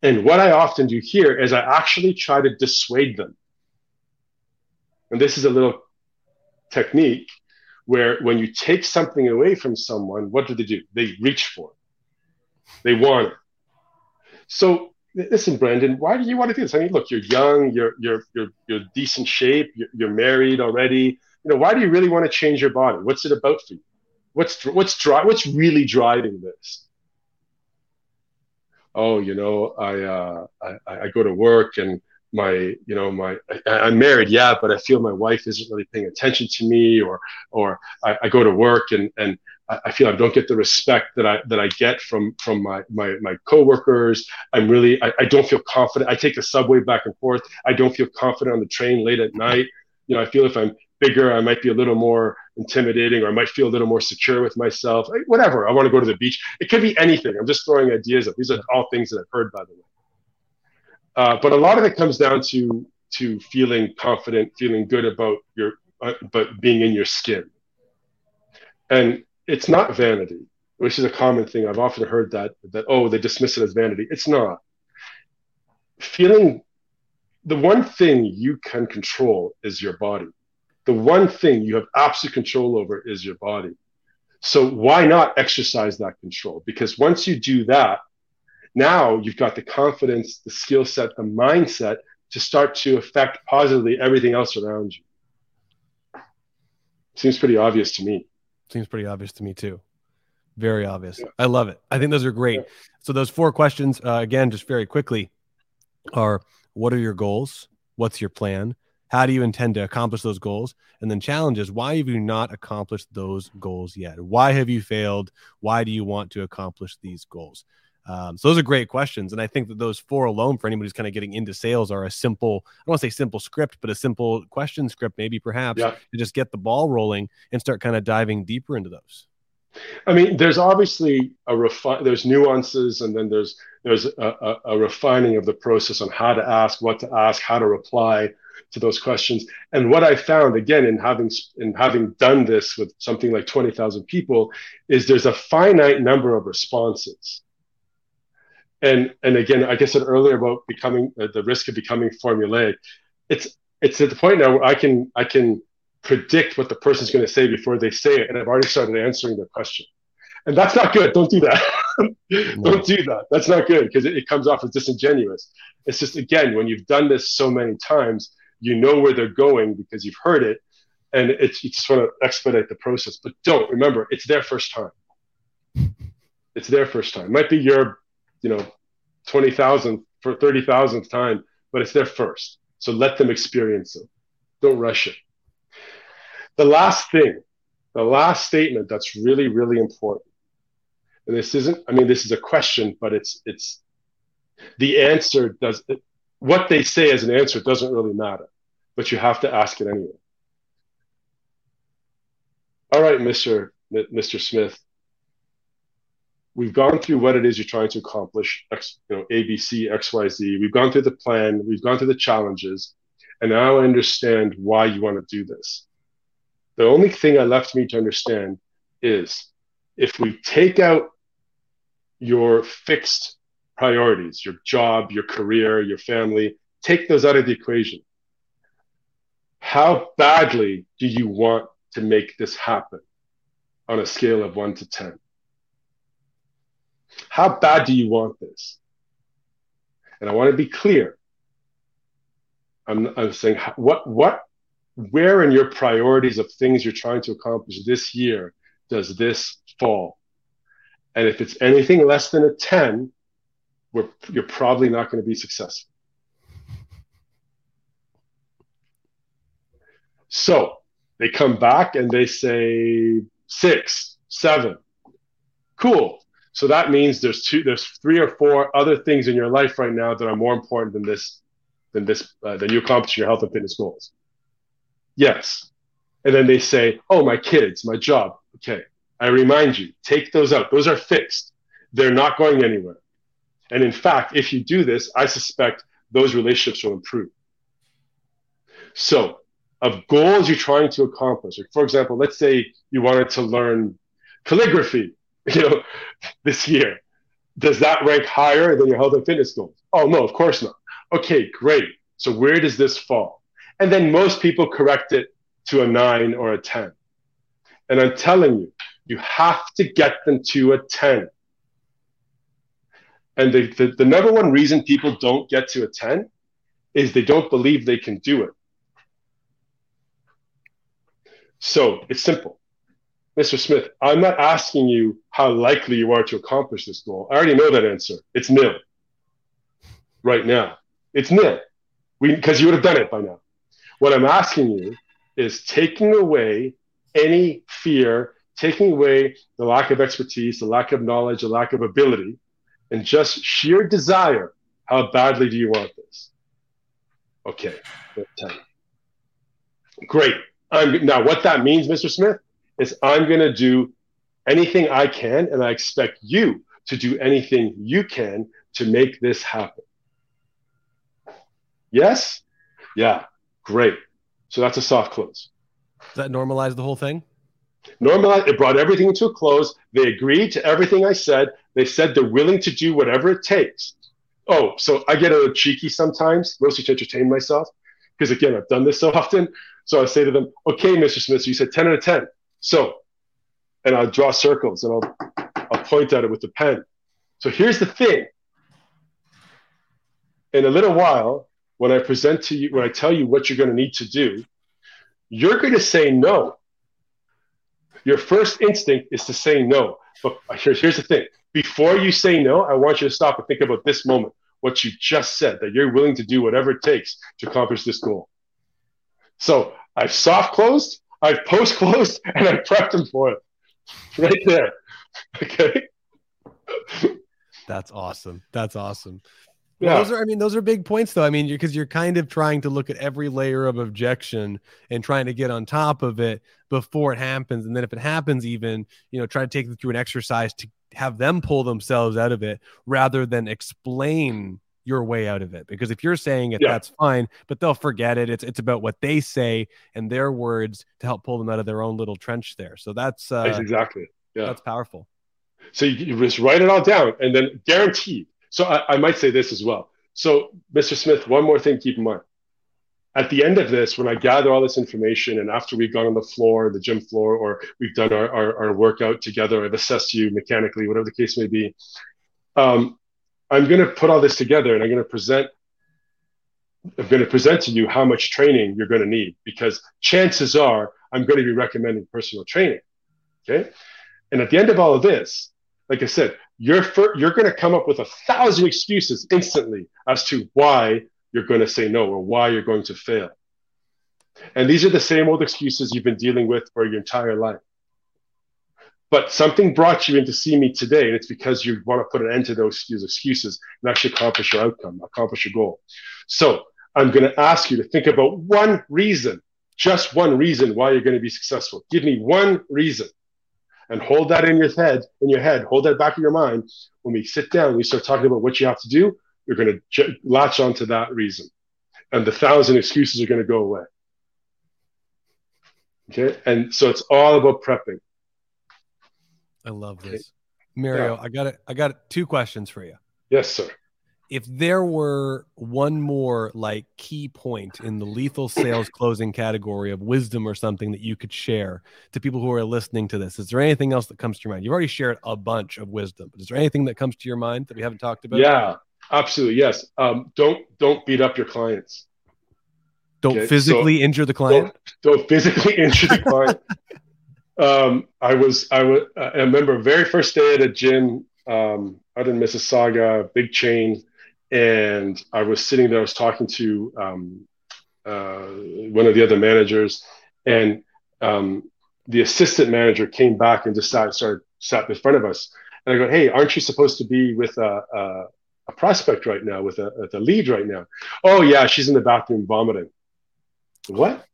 And what I often do here is I actually try to dissuade them. And this is a little technique where when you take something away from someone, what do they do? They reach for it. They want it. So listen, Brandon, why do you want to do this? I mean, look, you're young, you're you're you're you're decent shape, you're, you're married already. You know, why do you really want to change your body? What's it about for you? What's what's dri- What's really driving this? Oh, you know, I uh, I, I go to work and my, you know, my I, I'm married, yeah, but I feel my wife isn't really paying attention to me, or or I, I go to work and and. I feel I don't get the respect that I that I get from from my my my coworkers. I'm really I, I don't feel confident. I take the subway back and forth. I don't feel confident on the train late at night. You know, I feel if I'm bigger, I might be a little more intimidating, or I might feel a little more secure with myself. I, whatever. I want to go to the beach. It could be anything. I'm just throwing ideas up. These are all things that I've heard, by the way. Uh, but a lot of it comes down to to feeling confident, feeling good about your uh, but being in your skin. And it's not vanity, which is a common thing. I've often heard that, that, oh, they dismiss it as vanity. It's not. Feeling, the one thing you can control is your body. The one thing you have absolute control over is your body. So why not exercise that control? Because once you do that, now you've got the confidence, the skill set, the mindset to start to affect positively everything else around you. Seems pretty obvious to me. Seems pretty obvious to me too. Very obvious. Yeah. I love it. I think those are great. Yeah. So those four questions, uh, again, just very quickly, are what are your goals? What's your plan? How do you intend to accomplish those goals? And then challenges. Why have you not accomplished those goals yet? Why have you failed? Why do you want to accomplish these goals? Um, so those are great questions. And I think that those four alone for anybody who's kind of getting into sales are a simple, I don't want to say simple script, but a simple question script, maybe perhaps yeah. to just get the ball rolling and start kind of diving deeper into those. I mean, there's obviously a refine, there's nuances, and then there's, there's a, a, a refining of the process on how to ask, what to ask, how to reply to those questions. And what I found, again, in having, in having done this with something like twenty thousand people, is there's a finite number of responses. And, and again, like I said earlier about becoming uh, the risk of becoming formulaic, it's, it's at the point now where I can, I can predict what the person's going to say before they say it. And I've already started answering their question. And that's not good. Don't do that. Don't do that. That's not good, because it, it comes off as disingenuous. It's just, again, when you've done this so many times, you know where they're going because you've heard it. And it's, you just want to expedite the process. But don't, remember, it's their first time. It's their first time. It might be your, you know, twenty thousandth for thirty thousandth time, but it's their first. So let them experience it. Don't rush it. The last thing, the last statement that's really, really important. And this isn't, I mean, this is a question, but it's, it's the answer does, it, what they say as an answer doesn't really matter, but you have to ask it anyway. All right, Mister M- Mister Smith, we've gone through what it is you're trying to accomplish, X, you know, A, B, C, X, Y, Z. We've gone through the plan. We've gone through the challenges. And now I understand why you want to do this. The only thing that left me to understand is if we take out your fixed priorities, your job, your career, your family, take those out of the equation. How badly do you want to make this happen on a scale of one to ten? How bad do you want this? And I want to be clear. I'm, I'm saying what, what, where in your priorities of things you're trying to accomplish this year does this fall? And if it's anything less than a ten, we're, you're probably not going to be successful. So they come back and they say six, seven. Cool. So that means there's two, there's three or four other things in your life right now that are more important than this, than this, uh, than you accomplishing your health and fitness goals. Yes. And then they say, oh, my kids, my job. Okay. I remind you, take those out. Those are fixed. They're not going anywhere. And in fact, if you do this, I suspect those relationships will improve. So of goals you're trying to accomplish, like for example, let's say you wanted to learn calligraphy, you know, this year, does that rank higher than your health and fitness goals? Oh, no, of course not. Okay, great. So where does this fall? And then most people correct it to a nine or a ten. And I'm telling you, you have to get them to a ten. And the, the, the number one reason people don't get to a ten is they don't believe they can do it. So it's simple. Mister Smith, I'm not asking you how likely you are to accomplish this goal. I already know that answer. It's nil. Right now. It's nil. Because you would have done it by now. What I'm asking you is taking away any fear, taking away the lack of expertise, the lack of knowledge, the lack of ability, and just sheer desire. How badly do you want this? Okay. Great. I'm, now, what that means, Mister Smith, is I'm going to do anything I can, and I expect you to do anything you can to make this happen. Yes? Yeah. Great. So that's a soft close. Does that normalize the whole thing? Normalize. It brought everything to a close. They agreed to everything I said. They said they're willing to do whatever it takes. Oh, so I get a little cheeky sometimes, mostly to entertain myself, because, again, I've done this so often. So I say to them, okay, Mister Smith, so you said ten out of ten. So, and I'll draw circles, and I'll, I'll point at it with the pen. So here's the thing. In a little while, when I present to you, when I tell you what you're going to need to do, you're going to say no. Your first instinct is to say no. But here's the thing. Before you say no, I want you to stop and think about this moment, what you just said, that you're willing to do whatever it takes to accomplish this goal. So I've soft closed, I've post closed, and I've prepped them for it. Right there. Okay. That's awesome. That's awesome. Yeah. Well, those are, I mean, those are big points though. I mean, because you're, you're kind of trying to look at every layer of objection and trying to get on top of it before it happens. And then if it happens, even, you know, try to take them through an exercise to have them pull themselves out of it rather than explain your way out of it. Because if you're saying it, yeah. that's fine, but they'll forget it. It's, it's about what they say and their words to help pull them out of their own little trench there. So that's, uh, that's exactly. Yeah. That's powerful. So you, you just write it all down and then guaranteed. So I, I might say this as well. So Mister Smith, one more thing to keep in mind. At the end of this, when I gather all this information and after we've gone on the floor, the gym floor, or we've done our, our, our workout together, I've assessed you mechanically, whatever the case may be, um, I'm going to put all this together and I'm going to present I'm going to present to you how much training you're going to need, because chances are I'm going to be recommending personal training, okay? And at the end of all of this, like I said, You're for, you're going to come up with a thousand excuses instantly as to why you're going to say no or why you're going to fail. And these are the same old excuses you've been dealing with for your entire life. But something brought you in to see me today, and it's because you want to put an end to those excuses and actually accomplish your outcome, accomplish your goal. So I'm going to ask you to think about one reason, just one reason why you're going to be successful. Give me one reason. And hold that in your head, in your head, hold that back of your mind. When we sit down, we start talking about what you have to do, you're going to j- latch onto that reason. And the thousand excuses are going to go away. Okay? And so it's all about prepping. I love this. Okay. Mario, yeah. I got I got two questions for you. Yes, sir. If there were one more like key point in the lethal sales closing category of wisdom or something that you could share to people who are listening to this, is there anything else that comes to your mind? You've already shared a bunch of wisdom, but is there anything that comes to your mind that we haven't talked about? Yeah, absolutely. Yes. Um, don't, don't beat up your clients. Don't okay? physically so, injure the client. Don't, don't physically injure the client. um, I was, I was, I remember very first day at a gym um, out in Mississauga, big chain. And I was sitting there, I was talking to um, uh, one of the other managers, and um, the assistant manager came back and just sat, started, sat in front of us. And I go, hey, aren't you supposed to be with a, a, a prospect right now, with a, with a lead right now? Oh, yeah, she's in the bathroom vomiting. What?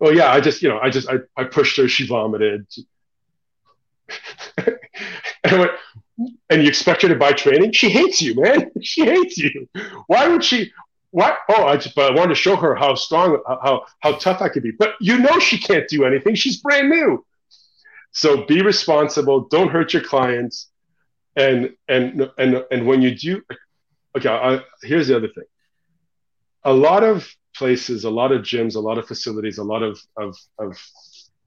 Oh, yeah, I just, you know, I just, I, I pushed her, she vomited. And I went, and you expect her to buy training? She hates you, man. She hates you. Why would she? Why? Oh, I just but I wanted to show her how strong, how how tough I could be. But you know she can't do anything. She's brand new. So be responsible. Don't hurt your clients. And and and and when you do, okay. I, here's the other thing. A lot of places, a lot of gyms, a lot of facilities, a lot of of of.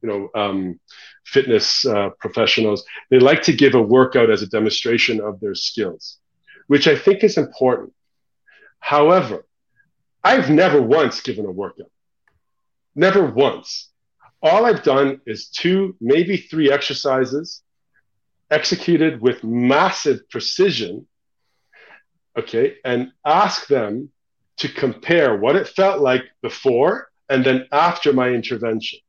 you know, um, fitness uh, professionals, they like to give a workout as a demonstration of their skills, which I think is important. However, I've never once given a workout. Never once. All I've done is two, maybe three exercises executed with massive precision, okay, and ask them to compare what it felt like before and then after my intervention.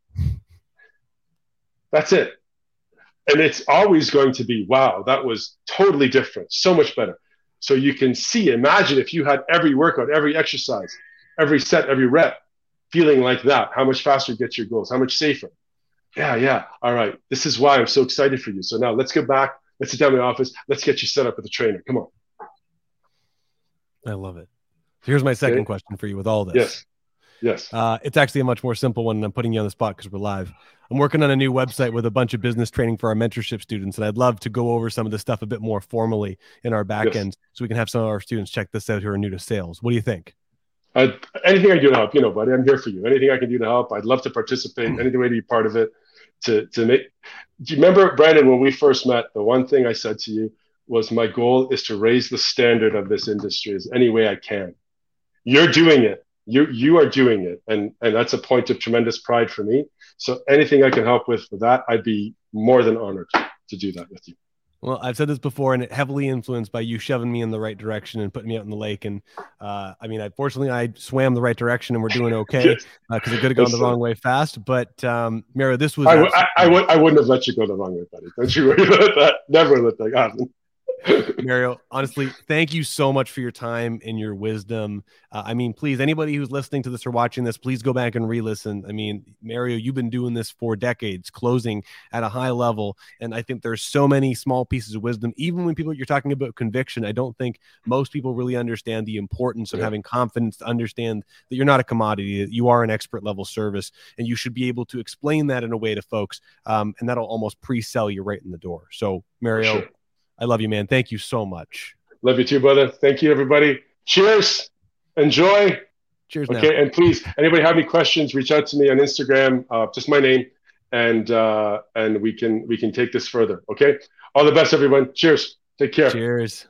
That's it. And it's always going to be, wow, that was totally different, so much better. So you can see, imagine if you had every workout, every exercise, every set, every rep, feeling like that, how much faster you get your goals, how much safer. Yeah, yeah, all right. This is why I'm so excited for you. So now let's go back, let's sit down in the office, let's get you set up with a trainer. Come on. I love it. Here's my second okay. question for you with all this. Yes. Yes. Uh, it's actually a much more simple one, and I'm putting you on the spot because we're live. I'm working on a new website with a bunch of business training for our mentorship students, and I'd love to go over some of this stuff a bit more formally in our back yes. end so we can have some of our students check this out who are new to sales. What do you think? Uh, anything I can do to help, you know, buddy, I'm here for you. Anything I can do to help, I'd love to participate. Mm-hmm. Any way to be part of it. To, to make. Do you remember, Brandon, when we first met, the one thing I said to you was my goal is to raise the standard of this industry as any way I can. You're doing it. you you are doing it, and and that's a point of tremendous pride for me. So anything I can help with for that, I'd be more than honored to do that with you. Well, I've said this before, and it heavily influenced by you shoving me in the right direction and putting me out in the lake. And uh, I mean, I, fortunately, I swam the right direction, and we're doing okay because uh, it could have gone the wrong way fast. But um, Mario, this was—I w- I, I, would, I wouldn't have let you go the wrong way, buddy. Don't you worry about that. Never let that happen. Mario, honestly, thank you so much for your time and your wisdom. Uh, I mean, please, anybody who's listening to this or watching this, please go back and re-listen. I mean, Mario, you've been doing this for decades, closing at a high level. And I think there's so many small pieces of wisdom. Even when people, you're talking about conviction, I don't think most people really understand the importance of yeah. having confidence, to understand that you're not a commodity, that you are an expert level service, and you should be able to explain that in a way to folks. Um, and that'll almost pre-sell you right in the door. So Mario, sure. I love you, man. Thank you so much. Love you too, brother. Thank you, everybody. Cheers. Enjoy. Cheers. Okay. Now. And please, anybody have any questions, reach out to me on Instagram, uh, just my name, and uh, and we can we can take this further. Okay. All the best, everyone. Cheers. Take care. Cheers.